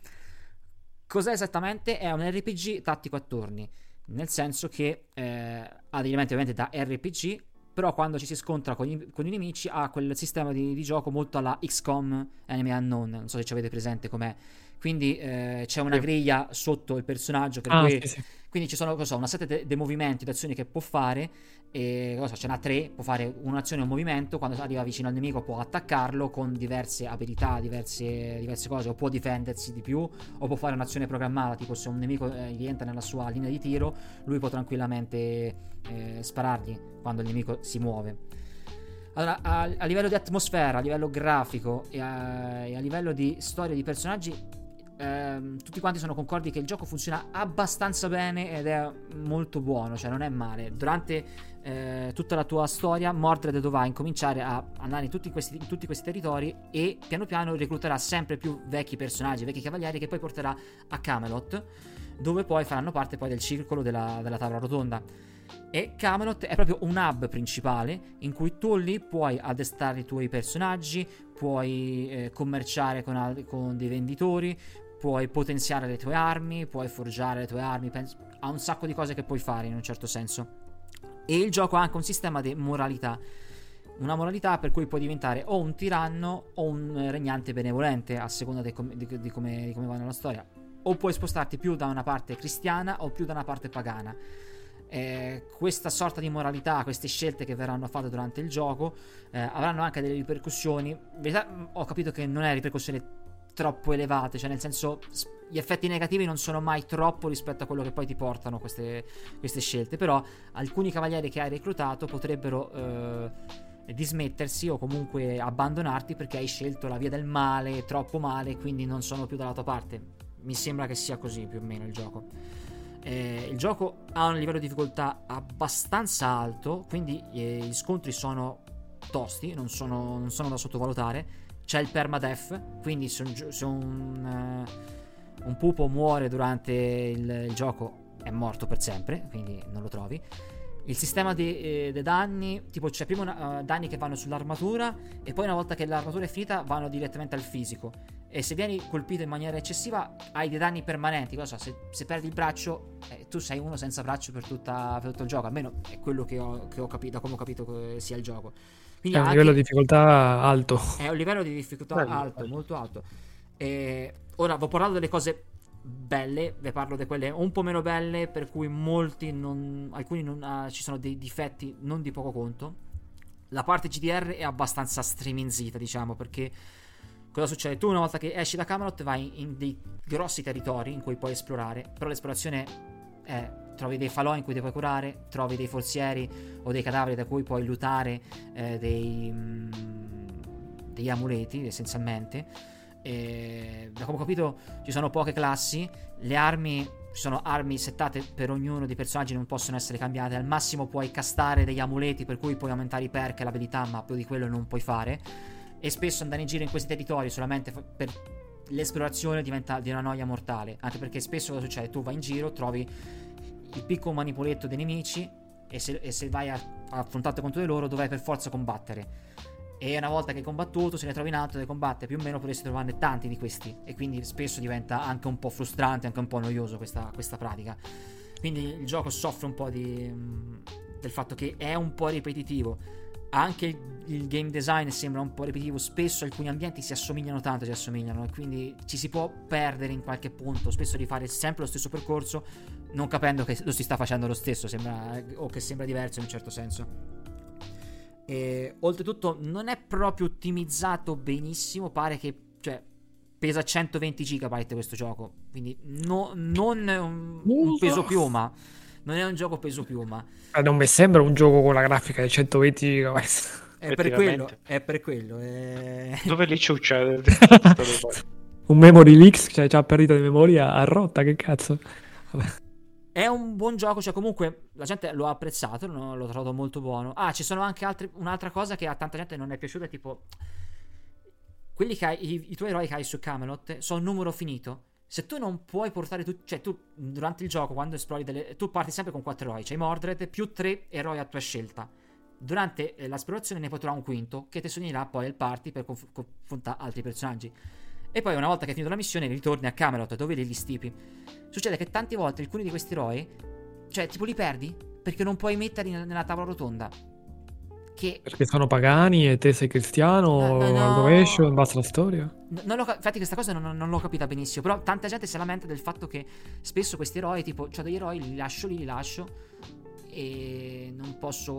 Cos'è esattamente? È un RPG tattico a turni, nel senso che ha degli elementi ovviamente da RPG, però quando ci si scontra con i nemici ha quel sistema di gioco molto alla XCOM Enemy Unknown, non so se ci avete presente com'è. Quindi c'è una griglia sotto il personaggio, per cui sì. Quindi ci sono una serie di movimenti, di azioni che può fare, e ce n'ha tre, può fare un'azione o un movimento. Quando arriva vicino al nemico può attaccarlo con diverse abilità, diverse cose, o può difendersi di più, o può fare un'azione programmata, tipo se un nemico rientra nella sua linea di tiro, lui può tranquillamente sparargli quando il nemico si muove. Allora, a livello di atmosfera, a livello grafico e a livello di storia di personaggi, tutti quanti sono concordi che il gioco funziona abbastanza bene ed è molto buono, cioè non è male. Durante tutta la tua storia Mordred dovrà incominciare a andare in tutti questi territori, e piano piano recluterà sempre più vecchi personaggi, vecchi cavalieri, che poi porterà a Camelot, dove poi faranno parte poi del circolo della tavola rotonda. E Camelot è proprio un hub principale in cui tu lì puoi addestrare i tuoi personaggi, puoi commerciare con dei venditori, puoi potenziare le tue armi, puoi forgiare le tue armi, ha un sacco di cose che puoi fare in un certo senso. E il gioco ha anche un sistema di moralità, una moralità per cui puoi diventare o un tiranno o un regnante benevolente, a seconda di come va nella storia, o puoi spostarti più da una parte cristiana o più da una parte pagana. Questa sorta di moralità, queste scelte che verranno fatte durante il gioco avranno anche delle ripercussioni. In realtà ho capito che non è ripercussione troppo elevate, cioè nel senso gli effetti negativi non sono mai troppo rispetto a quello che poi ti portano queste scelte, però alcuni cavalieri che hai reclutato potrebbero dismettersi o comunque abbandonarti perché hai scelto la via del male, troppo male, quindi non sono più dalla tua parte. Mi sembra che sia così più o meno il gioco. Il gioco ha un livello di difficoltà abbastanza alto, quindi gli scontri sono tosti, non sono da sottovalutare. C'è il permadeath, quindi se un pupo muore durante il gioco è morto per sempre, quindi non lo trovi. Il sistema dei danni, tipo c'è prima danni che vanno sull'armatura, e poi una volta che l'armatura è finita vanno direttamente al fisico, e se vieni colpito in maniera eccessiva hai dei danni permanenti. Se perdi il braccio tu sei uno senza braccio per tutto il gioco, almeno è quello che ho capito, come ho capito che sia il gioco. Quindi è un livello di difficoltà alto. È un livello di difficoltà alto, molto alto. E ora vi ho parlato delle cose belle, vi parlo di quelle un po' meno belle, per cui alcuni ci sono dei difetti non di poco conto. La parte GDR è abbastanza striminzita, diciamo, perché cosa succede? Tu una volta che esci da Camelot vai in dei grossi territori in cui puoi esplorare, però l'esplorazione è... trovi dei falò in cui ti puoi curare, trovi dei forzieri o dei cadaveri da cui puoi lootare degli amuleti essenzialmente. Da come ho capito ci sono poche classi, le armi, ci sono armi settate per ognuno dei personaggi, non possono essere cambiate, al massimo puoi castare degli amuleti per cui puoi aumentare i perk e l'abilità, ma più di quello non puoi fare, e spesso andare in giro in questi territori solamente per l'esplorazione diventa di una noia mortale, anche perché spesso cosa succede? Tu vai in giro, trovi il piccolo manipoletto dei nemici, e se vai a affrontarti contro di loro dovrai per forza combattere, e una volta che hai combattuto se ne trovi in alto e combatte più o meno, potresti trovarne tanti di questi, e quindi spesso diventa anche un po' frustrante, anche un po' noioso questa pratica. Quindi il gioco soffre un po' del fatto che è un po' ripetitivo. Anche il game design sembra un po' ripetitivo, spesso alcuni ambienti si assomigliano, e quindi ci si può perdere in qualche punto, spesso di fare sempre lo stesso percorso non capendo che lo si sta facendo lo stesso, sembra, o che sembra diverso in un certo senso. E oltretutto non è proprio ottimizzato benissimo, pare che, cioè, pesa 120 GB questo gioco, quindi non è un peso piuma. Non è un gioco peso piuma. Non mi sembra un gioco con la grafica di 120 GB. È per quello. Dove li ciuccia? Un memory leaks, cioè già perdita di memoria a rotta, che cazzo. Vabbè. È un buon gioco, cioè comunque la gente lo ha apprezzato, no? L'ho trovato molto buono. Ah, ci sono anche un'altra cosa che a tanta gente non è piaciuta, tipo quelli che hai, i tuoi eroi che hai su Camelot sono un numero finito. Se tu non puoi portare tu durante il gioco, quando esplori tu parti sempre con 4 eroi, cioè Mordred più 3 eroi a tua scelta. Durante l'esplorazione ne puoi trovare un quinto che ti sognirà poi al party per confrontare altri personaggi, e poi una volta che hai finito la missione ritorni a Camelot dove li stipi. Succede che tante volte alcuni di questi eroi, cioè tipo, li perdi perché non puoi metterli nella tavola rotonda, perché sono pagani e te sei cristiano, rovescio, in base alla storia. Infatti questa cosa non l'ho capita benissimo, però tanta gente si lamenta del fatto che spesso questi eroi, tipo, cioè degli eroi li lascio e non posso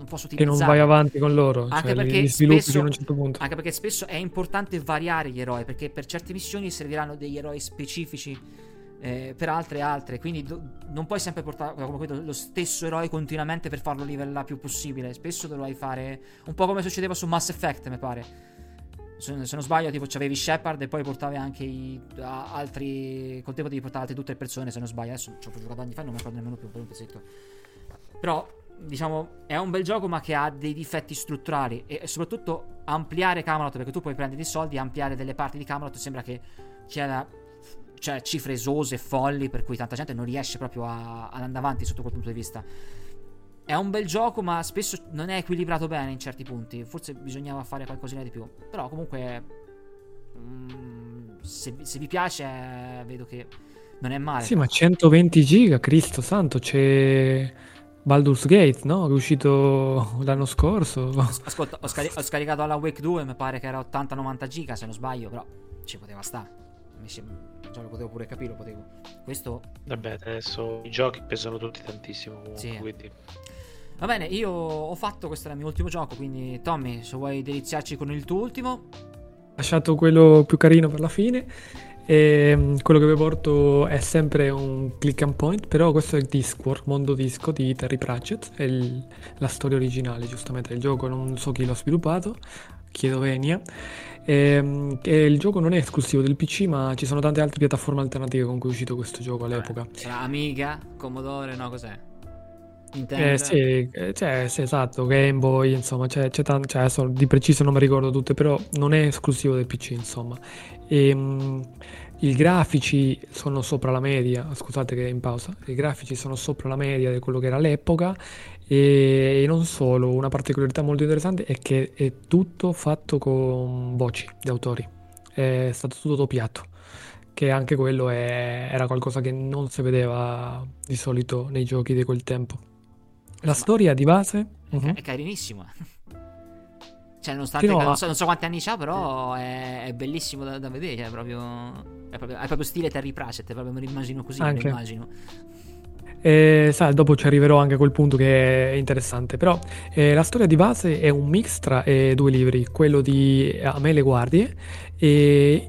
utilizzarli, che non vai avanti con loro, anche, cioè, perché li sviluppi spesso, fino a un certo punto. Anche perché spesso è importante variare gli eroi, perché per certe missioni serviranno degli eroi specifici, per altre, quindi non puoi sempre portare come lo stesso eroe continuamente per farlo livellare più possibile. Spesso dovrai fare un po' come succedeva su Mass Effect, mi pare, se non sbaglio, tipo c'avevi Shepard e poi portavi anche altri, col tempo devi portare altre tutte le persone, se non sbaglio. Adesso ci ho giocato anni fa, non mi ricordo nemmeno più per un pezzetto. Però diciamo è un bel gioco, ma che ha dei difetti strutturali, e soprattutto ampliare Camelot, perché tu puoi prendere dei soldi e ampliare delle parti di Camelot, sembra che cioè cifre esose, folli, per cui tanta gente non riesce proprio ad andare avanti sotto quel punto di vista. È un bel gioco, ma spesso non è equilibrato bene in certi punti, forse bisognava fare qualcosina di più. Però comunque se vi piace, vedo che non è male. Sì, ma 120 giga, Cristo santo, c'è Baldur's Gate, no? È uscito l'anno scorso. Ascolta, ho scaricato Alan Wake 2, mi pare che era 80-90 giga se non sbaglio, però ci poteva stare. Cioè, lo potevo pure capire, Questo. Vabbè, adesso i giochi pesano tutti tantissimo. Comunque, sì. Quindi. Va bene, io ho fatto, questo era il mio ultimo gioco. Quindi, Tommy, se vuoi deliziarci con il tuo ultimo, lasciato quello più carino per la fine. E quello che vi porto è sempre un click and point, però questo è il Discworld, Mondo Disco di Terry Pratchett. È la storia originale, giustamente, del gioco. Non so chi l'ha sviluppato, chiedo venia. E il gioco non è esclusivo del PC, ma ci sono tante altre piattaforme alternative con cui è uscito questo gioco all'epoca. Sarà Amiga, Commodore, no, cos'è? Nintendo? Sì, esatto, Game Boy, insomma, c'è adesso di preciso non mi ricordo tutte, però non è esclusivo del PC, insomma. I grafici sono sopra la media, scusate che è in pausa, i grafici sono sopra la media di quello che era l'epoca, e non solo, una particolarità molto interessante è che è tutto fatto con voci di autori, è stato tutto doppiato, che anche quello era qualcosa che non si vedeva di solito nei giochi di quel tempo. La storia di base è carinissima. Cioè, nonostante non so quanti anni c'ha, però è bellissimo da vedere. Cioè, è proprio stile Terry Pratchett, proprio me lo immagino così. Dopo ci arriverò anche a quel punto che è interessante. Però la storia di base è un mix tra due libri, quello di A me le guardie, e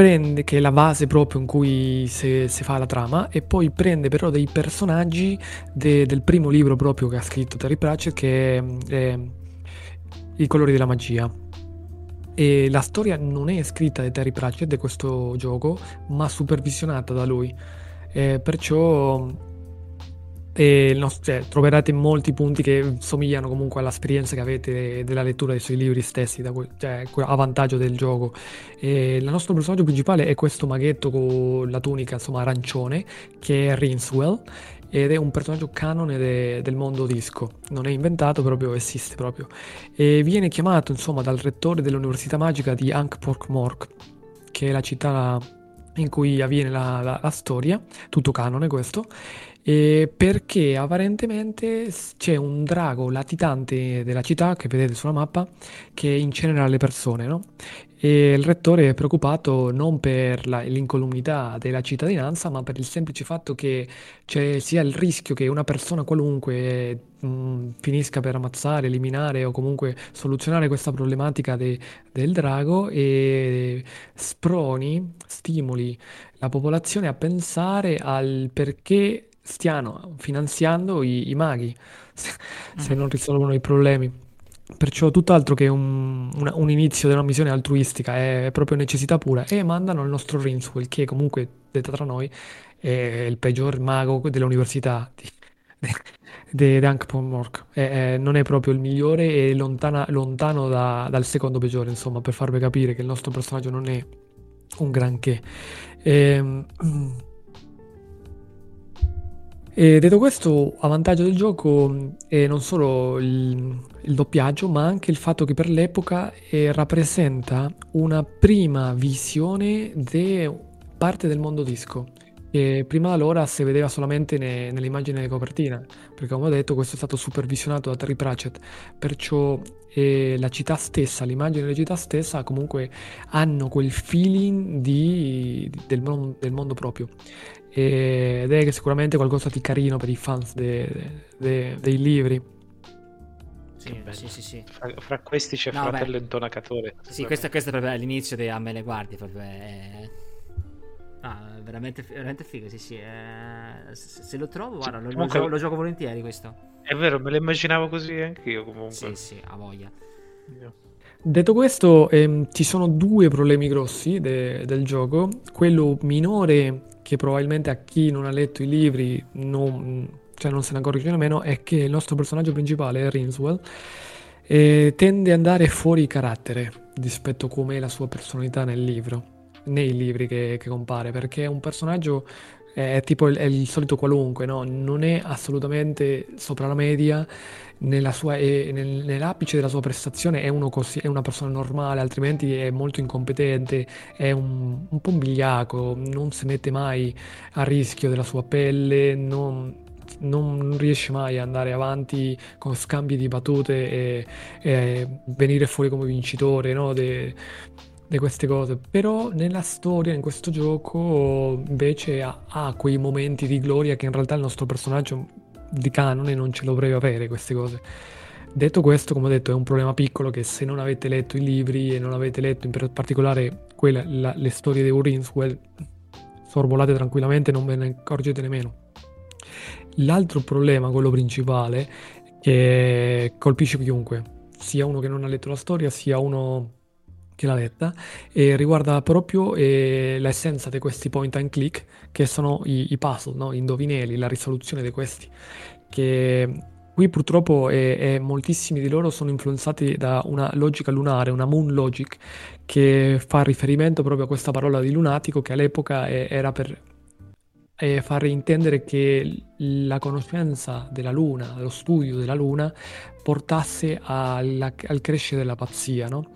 che è la base proprio in cui si fa la trama, e poi prende però dei personaggi del primo libro proprio che ha scritto Terry Pratchett, che è I colori della magia. E la storia non è scritta da Terry Pratchett, di questo gioco, ma supervisionata da lui, perciò troverete molti punti che somigliano comunque all'esperienza che avete della lettura dei suoi libri stessi, a vantaggio del gioco. Il nostro personaggio principale è questo maghetto con la tunica, insomma, arancione, che è Rincewell, ed è un personaggio canone del mondo disco, non è inventato proprio, esiste proprio, e viene chiamato insomma dal rettore dell'università magica di Ankh-Morpork, che è la città in cui avviene la storia, tutto canone questo, e perché apparentemente c'è un drago latitante della città che vedete sulla mappa che incenera le persone, no? E il rettore è preoccupato non per l'incolumità della cittadinanza, ma per il semplice fatto che c'è sia il rischio che una persona qualunque finisca per ammazzare, eliminare o comunque soluzionare questa problematica del drago, e stimoli la popolazione a pensare al perché stiano finanziando i maghi se non risolvono i problemi. Perciò tutt'altro che un inizio della missione altruistica, è proprio necessità pura, e mandano il nostro Rincewind, che comunque, detta tra noi, è il peggior mago dell'università di Ankh-Morpork, non è proprio il migliore, è lontano dal secondo peggiore, insomma, per farvi capire che il nostro personaggio non è un granché. E detto questo, a vantaggio del gioco è non solo il doppiaggio, ma anche il fatto che per l'epoca rappresenta una prima visione di parte del mondo disco, che prima allora si vedeva solamente nelle immagini delle copertine, perché come ho detto questo è stato supervisionato da Terry Pratchett, perciò la città stessa, l'immagine della città stessa comunque hanno quel feeling del mondo proprio, ed è sicuramente qualcosa di carino per i fans dei libri. Sì. Fra questi c'è Fratello Intonacatore. Sì, questo è proprio all'inizio di A me le guardi, proprio veramente figo, sì. Se lo trovo, guarda, comunque, lo gioco volentieri questo. È vero, me lo immaginavo così anch'io comunque. Sì, a voglia. Yeah. Detto questo, ci sono due problemi grossi del gioco. Quello minore, che probabilmente a chi non ha letto i libri non se ne accorge nemmeno, è che il nostro personaggio principale, Rincewind, tende ad andare fuori carattere rispetto a com'è la sua personalità nei libri che compare, perché è un personaggio è il solito qualunque, no? Non è assolutamente sopra la media nell'apice della sua prestazione, è una persona normale, altrimenti è molto incompetente, è un po' un bigliaco, non si mette mai a rischio della sua pelle, non riesce mai ad andare avanti con scambi di battute e venire fuori come vincitore, no? di queste cose. Però nella storia, in questo gioco, invece ha quei momenti di gloria che in realtà il nostro personaggio di canone non ce lo dovrebbe avere, queste cose. Detto questo, come ho detto, è un problema piccolo che se non avete letto i libri e non avete letto in particolare le storie di Rincewind, sorvolate tranquillamente, non ve ne accorgete nemmeno. L'altro problema, quello principale, che colpisce chiunque, sia uno che non ha letto la storia, sia uno che l'ha letta, e riguarda proprio l'essenza di questi point and click, che sono i puzzle, no? Indovinelli, la risoluzione di questi, che qui purtroppo moltissimi di loro sono influenzati da una logica lunare, una moon logic, che fa riferimento proprio a questa parola di lunatico, che all'epoca era per far intendere che la conoscenza della luna, lo studio della luna, portasse al crescere della pazzia, no?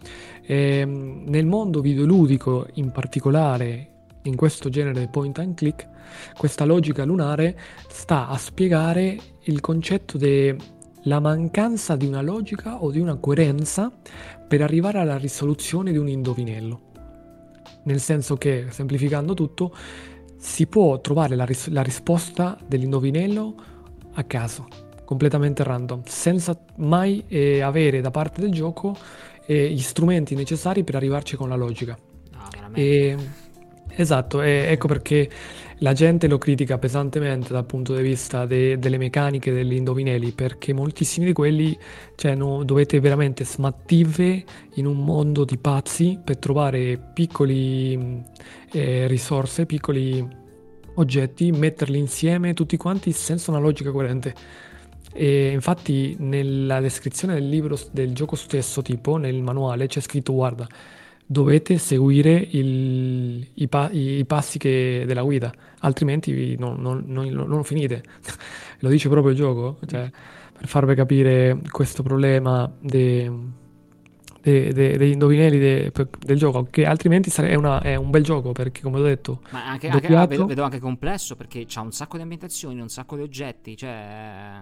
Nel mondo videoludico, in particolare in questo genere point and click, questa logica lunare sta a spiegare il concetto della mancanza di una logica o di una coerenza per arrivare alla risoluzione di un indovinello, nel senso che, semplificando tutto, si può trovare la risposta dell'indovinello a caso, completamente random, senza mai avere da parte del gioco gli strumenti necessari per arrivarci con la logica. No, veramente. Esatto, ecco perché la gente lo critica pesantemente dal punto di vista delle meccaniche degli indovinelli, perché moltissimi di quelli dovete veramente smattive in un mondo di pazzi per trovare piccoli risorse, piccoli oggetti, metterli insieme tutti quanti senza una logica coerente. E infatti nella descrizione del libro del gioco stesso, tipo nel manuale, c'è scritto: guarda, dovete seguire i passi della guida, altrimenti non finite. Lo dice proprio il gioco, cioè, per farvi capire questo problema degli indovinelli del gioco, che altrimenti è un bel gioco, perché come ho detto, ma vedo anche complesso, perché c'ha un sacco di ambientazioni, un sacco di oggetti, cioè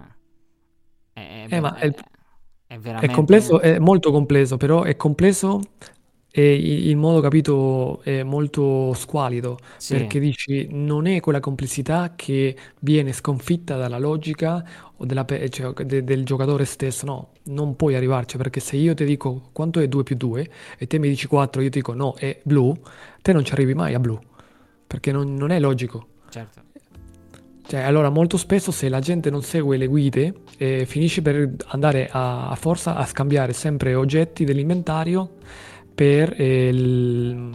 è veramente, è complesso, è molto complesso, però è complesso e il modo capito è molto squalido, sì. Perché dici, non è quella complessità che viene sconfitta dalla logica o del giocatore stesso, no, non puoi arrivarci, perché se io ti dico quanto è 2 più 2 e te mi dici 4, io ti dico no, è blu, te non ci arrivi mai a blu, perché non è logico, certo. Cioè, allora, molto spesso se la gente non segue le guide, finisce per andare a forza a scambiare sempre oggetti dell'inventario per vedere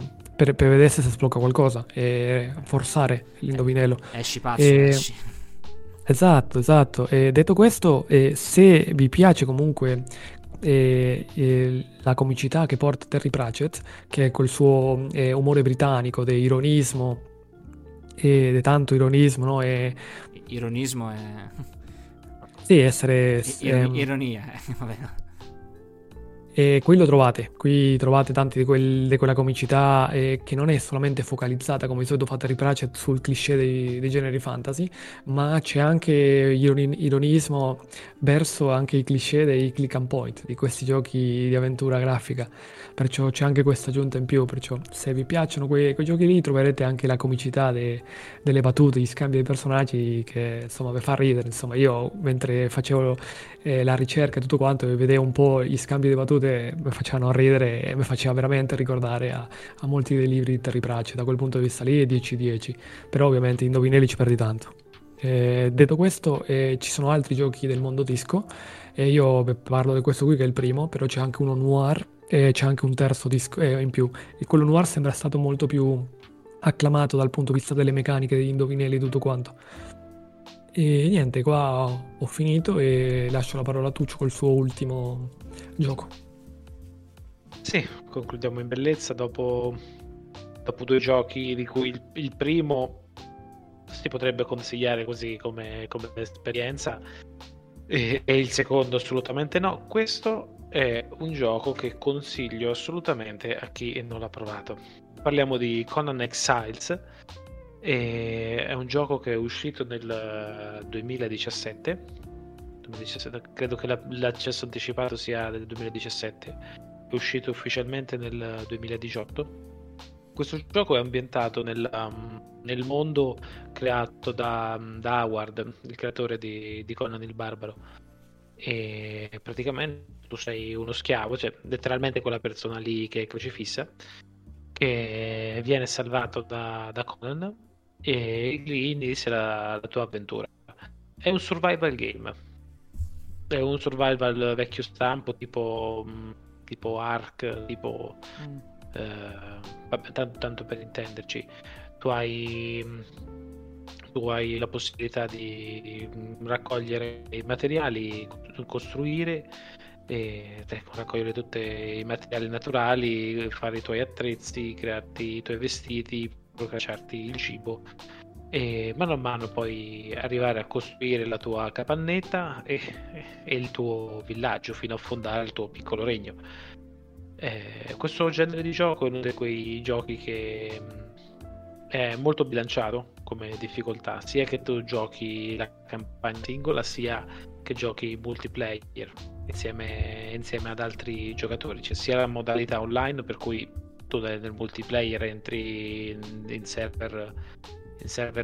se si sblocca qualcosa e forzare l'indovinello. Esci pazzo, esci. Esatto. Detto questo, se vi piace comunque la comicità che porta Terry Pratchett, che è col suo umore britannico di ironismo, e tanto ironismo, no? Ironismo è... Sì, essere... Ironia, vabbè. E qui lo trovate, tanti di quella comicità che non è solamente focalizzata, come di solito fa Terry Pratchett, sul cliché dei generi fantasy, ma c'è anche ironismo verso anche i cliché dei click and point, di questi giochi di avventura grafica, perciò c'è anche questa aggiunta in più, perciò se vi piacciono quei giochi lì troverete anche la comicità delle battute, gli scambi dei personaggi, che insomma vi fa ridere, insomma io mentre facevo la ricerca e tutto quanto e vedevo un po' gli scambi delle battute, mi facevano ridere e mi faceva veramente ricordare a molti dei libri di Terry Pratchett. Da quel punto di vista lì è 10-10, però ovviamente indovinelli ci perdi tanto. Detto questo, ci sono altri giochi del mondo disco e io parlo di questo qui che è il primo, però c'è anche uno noir e c'è anche un terzo disco in più, e quello noir sembra stato molto più acclamato dal punto di vista delle meccaniche, degli indovinelli e tutto quanto. E niente, qua ho finito e lascio la parola a Tuccio col suo ultimo gioco. Sì, concludiamo in bellezza dopo due giochi di cui il primo si potrebbe consigliare così come esperienza e il secondo assolutamente no. Questo è un gioco che consiglio assolutamente a chi non l'ha provato. Parliamo di Conan Exiles. È un gioco che è uscito nel 2017, credo che l'accesso anticipato sia del 2017, è uscito ufficialmente nel 2018. Questo gioco è ambientato nel mondo creato da Howard, il creatore di Conan il Barbaro, e praticamente tu sei uno schiavo, cioè letteralmente quella persona lì che è crocifissa, che viene salvato da Conan, e lì inizia la tua avventura. È un survival game, è un survival vecchio stampo tipo Ark, tipo vabbè, tanto per intenderci. Tu hai la possibilità di raccogliere i materiali, costruire e raccogliere tutti i materiali naturali, fare i tuoi attrezzi, crearti i tuoi vestiti, procacciarti il cibo, e mano a mano poi arrivare a costruire la tua capannetta e il tuo villaggio, fino a fondare il tuo piccolo regno. Questo genere di gioco è uno di quei giochi che è molto bilanciato come difficoltà, sia che tu giochi la campagna singola, sia che giochi multiplayer insieme ad altri giocatori. C'è sia la modalità online, per cui tu nel multiplayer entri in server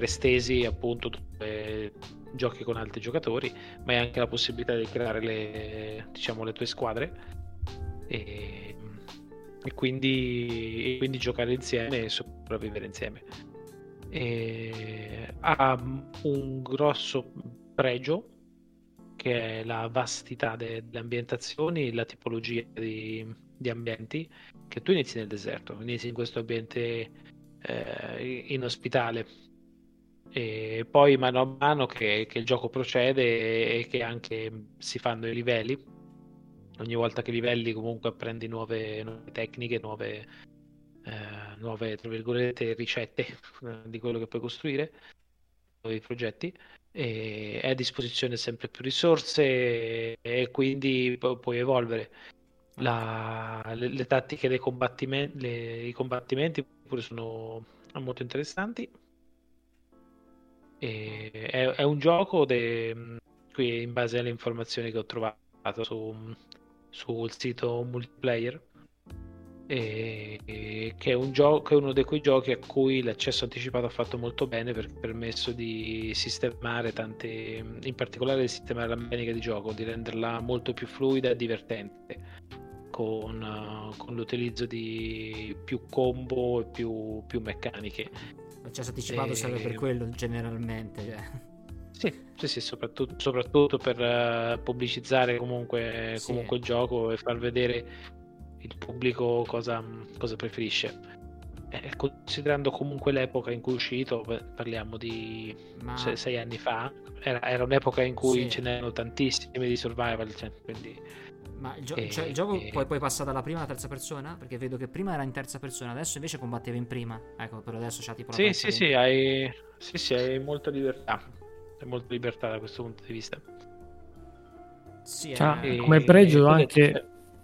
estesi, appunto, dove giochi con altri giocatori, ma hai anche la possibilità di creare le tue squadre e quindi giocare insieme e sopravvivere insieme. Ha un grosso pregio, che è la vastità delle ambientazioni, la tipologia di ambienti, che tu inizi nel deserto, inizi in questo ambiente inospitale, e poi mano a mano che il gioco procede e che anche si fanno i livelli, ogni volta che livelli comunque apprendi nuove tecniche, nuove nuove, tra virgolette, ricette di quello che puoi costruire, nuovi progetti, e è a disposizione sempre più risorse e quindi puoi evolvere le tattiche dei combattimenti, i combattimenti pure sono molto interessanti. E è un gioco qui in base alle informazioni che ho trovato sul sito multiplayer, e che è uno di quei giochi a cui l'accesso anticipato ha fatto molto bene, perché ha permesso di sistemare tante, in particolare di sistemare la meccanica di gioco, di renderla molto più fluida e divertente con l'utilizzo di più combo e più meccaniche. L'accesso anticipato serve per quello generalmente, cioè. Sì, soprattutto per pubblicizzare comunque il gioco e far vedere il pubblico cosa preferisce, considerando comunque l'epoca in cui è uscito. Parliamo di 6 anni fa, era un'epoca in cui ce n'erano tantissimi di survival, quindi... Ma il gioco poi passa dalla prima alla terza persona, perché vedo che prima era in terza persona, adesso invece combatteva in prima, ecco. Però adesso c'ha tipo hai molta libertà, da questo punto di vista. Come pregio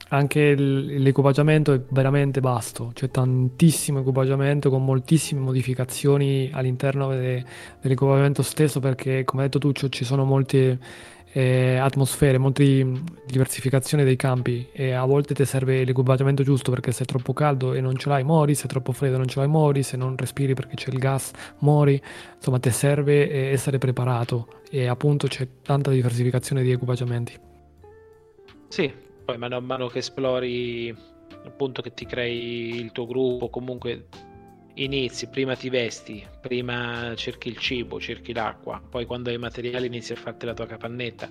anche l'equipaggiamento è veramente vasto, c'è tantissimo equipaggiamento con moltissime modificazioni all'interno dell'equipaggiamento stesso, perché come hai detto tu ci sono molte atmosfere, molte diversificazioni dei campi, e a volte ti serve l'equipaggiamento giusto, perché se è troppo caldo e non ce l'hai mori, se è troppo freddo non ce l'hai mori, se non respiri perché c'è il gas mori, insomma ti serve essere preparato, e appunto c'è tanta diversificazione di equipaggiamenti. Sì. Poi man mano che esplori, appunto, che ti crei il tuo gruppo, comunque inizi, prima ti vesti, prima cerchi il cibo, cerchi l'acqua, poi quando hai i materiali inizi a farti la tua capannetta,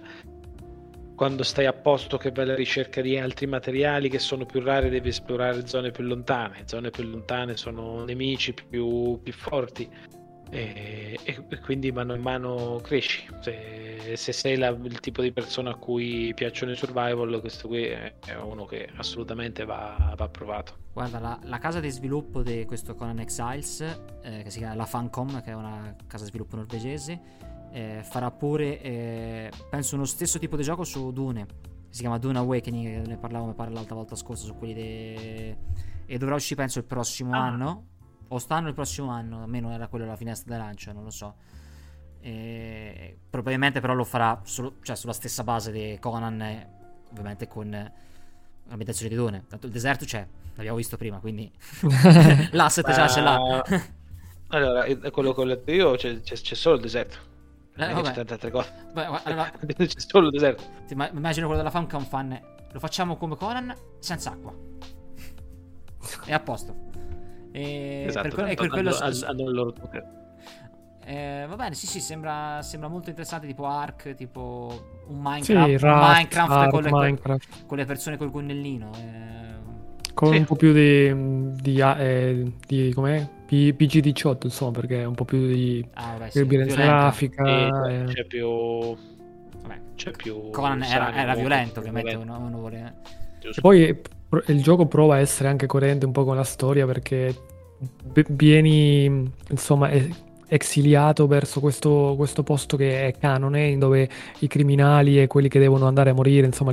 quando stai a posto che vai alla ricerca di altri materiali che sono più rari devi esplorare zone più lontane, sono nemici più forti, e quindi mano a mano cresci. Se sei il tipo di persona a cui piacciono i survival, questo qui è uno che assolutamente va provato. Guarda, la casa di sviluppo di questo Conan Exiles, che si chiama la Funcom, che è una casa di sviluppo norvegese, farà pure penso uno stesso tipo di gioco su Dune, si chiama Dune Awakening, ne parlavamo l'altra volta scorsa su quelli e dovrà uscire penso il prossimo anno, o stanno il prossimo anno, almeno era quella la finestra da lancio, non lo so. Probabilmente però lo farà sulla stessa base di Conan, ovviamente con l'ambientazione di Dune. Tanto il deserto c'è, l'abbiamo visto prima, quindi l'asset già ce l'ha. Allora, quello che ho letto io c'è solo il deserto. C'è tante altre cose. Allora, c'è solo il deserto. Sì, ma immagino quello della fan, lo facciamo come Conan senza acqua. È a posto. Esatto, per quello hanno il loro potere. Va bene, sì, sembra molto interessante, tipo Ark, tipo un Minecraft, sì, Minecraft. Con le persone col gonnellino, con un po' più di com'è? PG-18, insomma, perché è un po' più di violenza grafica, c'è più Conan era violento, ovviamente uno vuole. E poi il gioco prova a essere anche coerente un po' con la storia, perché vieni, insomma, esiliato verso questo posto che è canone, dove i criminali e quelli che devono andare a morire, insomma,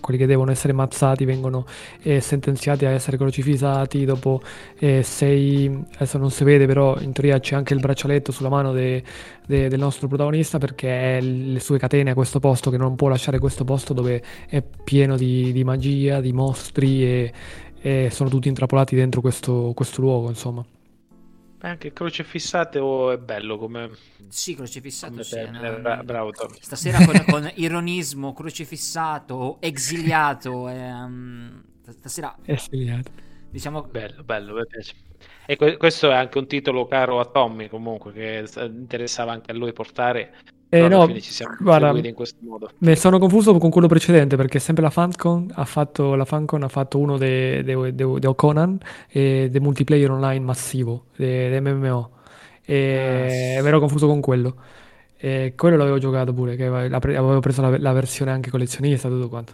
quelli che devono essere ammazzati vengono sentenziati a essere crocifissati dopo adesso non si vede, però in teoria c'è anche il braccialetto sulla mano del nostro protagonista, perché è le sue catene a questo posto, che non può lasciare questo posto dove è pieno di magia, di mostri, e sono tutti intrappolati dentro questo luogo, insomma. Anche crocefissato è bello come... Sì, crocefissato sì. Bravo Tommy. Stasera con ironismo, crocefissato, esiliato. Stasera... Esiliato. Diciamo... Bello, mi piace. E questo è anche un titolo caro a Tommy, comunque, che interessava anche a lui portare... no, ci siamo, guarda, in questo modo. Me sono confuso con quello precedente, perché sempre la Funcom ha fatto uno dei Conan e dei multiplayer online massivo, dei MMO, e mi ero confuso con quello, e quello l'avevo giocato pure, che avevo preso la versione anche collezionista, tutto quanto.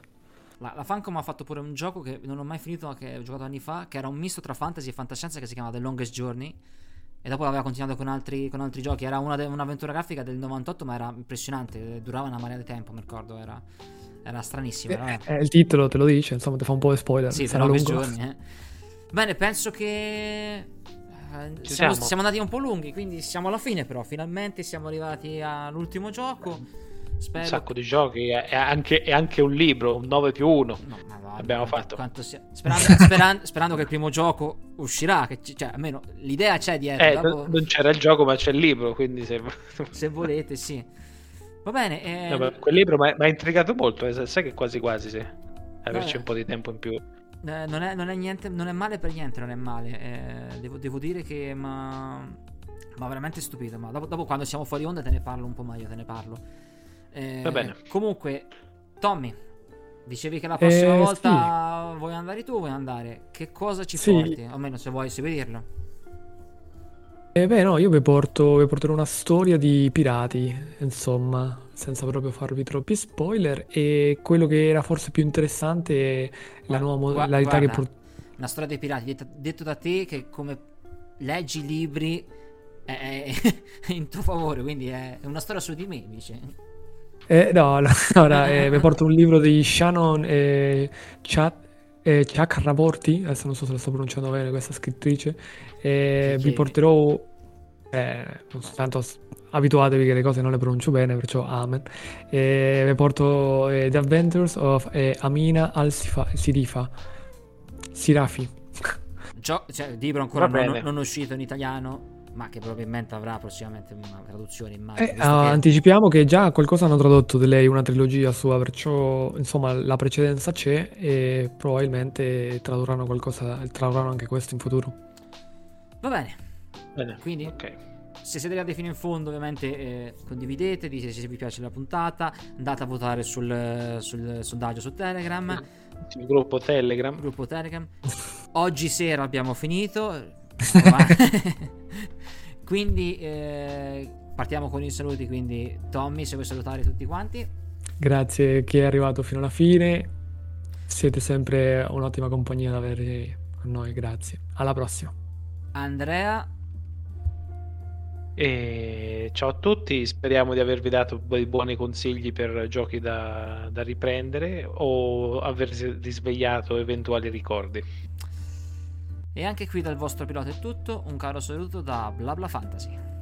La Funcom ha fatto pure un gioco che non ho mai finito, ma che ho giocato anni fa, che era un misto tra fantasy e fantascienza, che si chiamava The Longest Journey, e dopo aveva continuato con altri giochi. Era un'avventura grafica del 98, ma era impressionante, durava una marea di tempo, mi ricordo, era stranissimo. Il titolo te lo dice, insomma, ti fa un po' di spoiler. Sì, The Longest Journey, Bene, penso che siamo andati un po' lunghi, quindi siamo alla fine, però finalmente siamo arrivati all'ultimo gioco. Spero. Un sacco di giochi, è anche un libro, un 9+1. No, abbiamo fatto. Sperando che il primo gioco uscirà, cioè almeno l'idea c'è dietro. Dopo... non c'era il gioco, ma c'è il libro, quindi se volete, sì. Va bene. No, quel libro mi ha intrigato molto, sai che quasi sì. Averci un po' di tempo in più. Non è niente, non è male per niente, non è male. Devo dire che ma veramente stupito. Ma dopo quando siamo fuori onda te ne parlo un po' meglio, te ne parlo. Va bene. Comunque, Tommy, dicevi che la prossima volta sì. Vuoi andare tu o vuoi andare? Che cosa ci porti? Almeno se vuoi seguirlo. No, io vi porterò una storia di pirati, insomma, senza proprio farvi troppi spoiler. E quello che era forse più interessante è la nuova modalità che una storia dei pirati, detto da te che come leggi libri è in tuo favore, quindi è una storia su di me, dice. Mi porto un libro di Shannon Chakraborty, adesso non so se la sto pronunciando bene questa scrittrice, vi porterò, non so, tanto abituatevi che le cose non le pronuncio bene, perciò amen, vi porto The Adventures of Amina Sirafi. Cioè, libro ancora non uscito in italiano, ma che probabilmente avrà prossimamente una traduzione, immagino. Anticipiamo che già qualcosa hanno tradotto di lei, una trilogia sua, perciò insomma la precedenza c'è e probabilmente tradurranno anche questo in futuro. Va bene. Quindi okay. Se siete arrivati fino in fondo, ovviamente condividete, dite se vi piace la puntata, andate a votare sul sondaggio su Telegram, il gruppo Telegram. Oggi sera abbiamo finito. Quindi partiamo con i saluti. Quindi Tommy, se vuoi salutare tutti quanti. Grazie che è arrivato fino alla fine. Siete sempre un'ottima compagnia da avere con noi. Grazie, alla prossima. Andrea. Ciao a tutti, speriamo di avervi dato dei buoni consigli per giochi da riprendere o aver risvegliato eventuali ricordi. E anche qui dal vostro pilota è tutto, un caro saluto da Bla Bla Fantasy.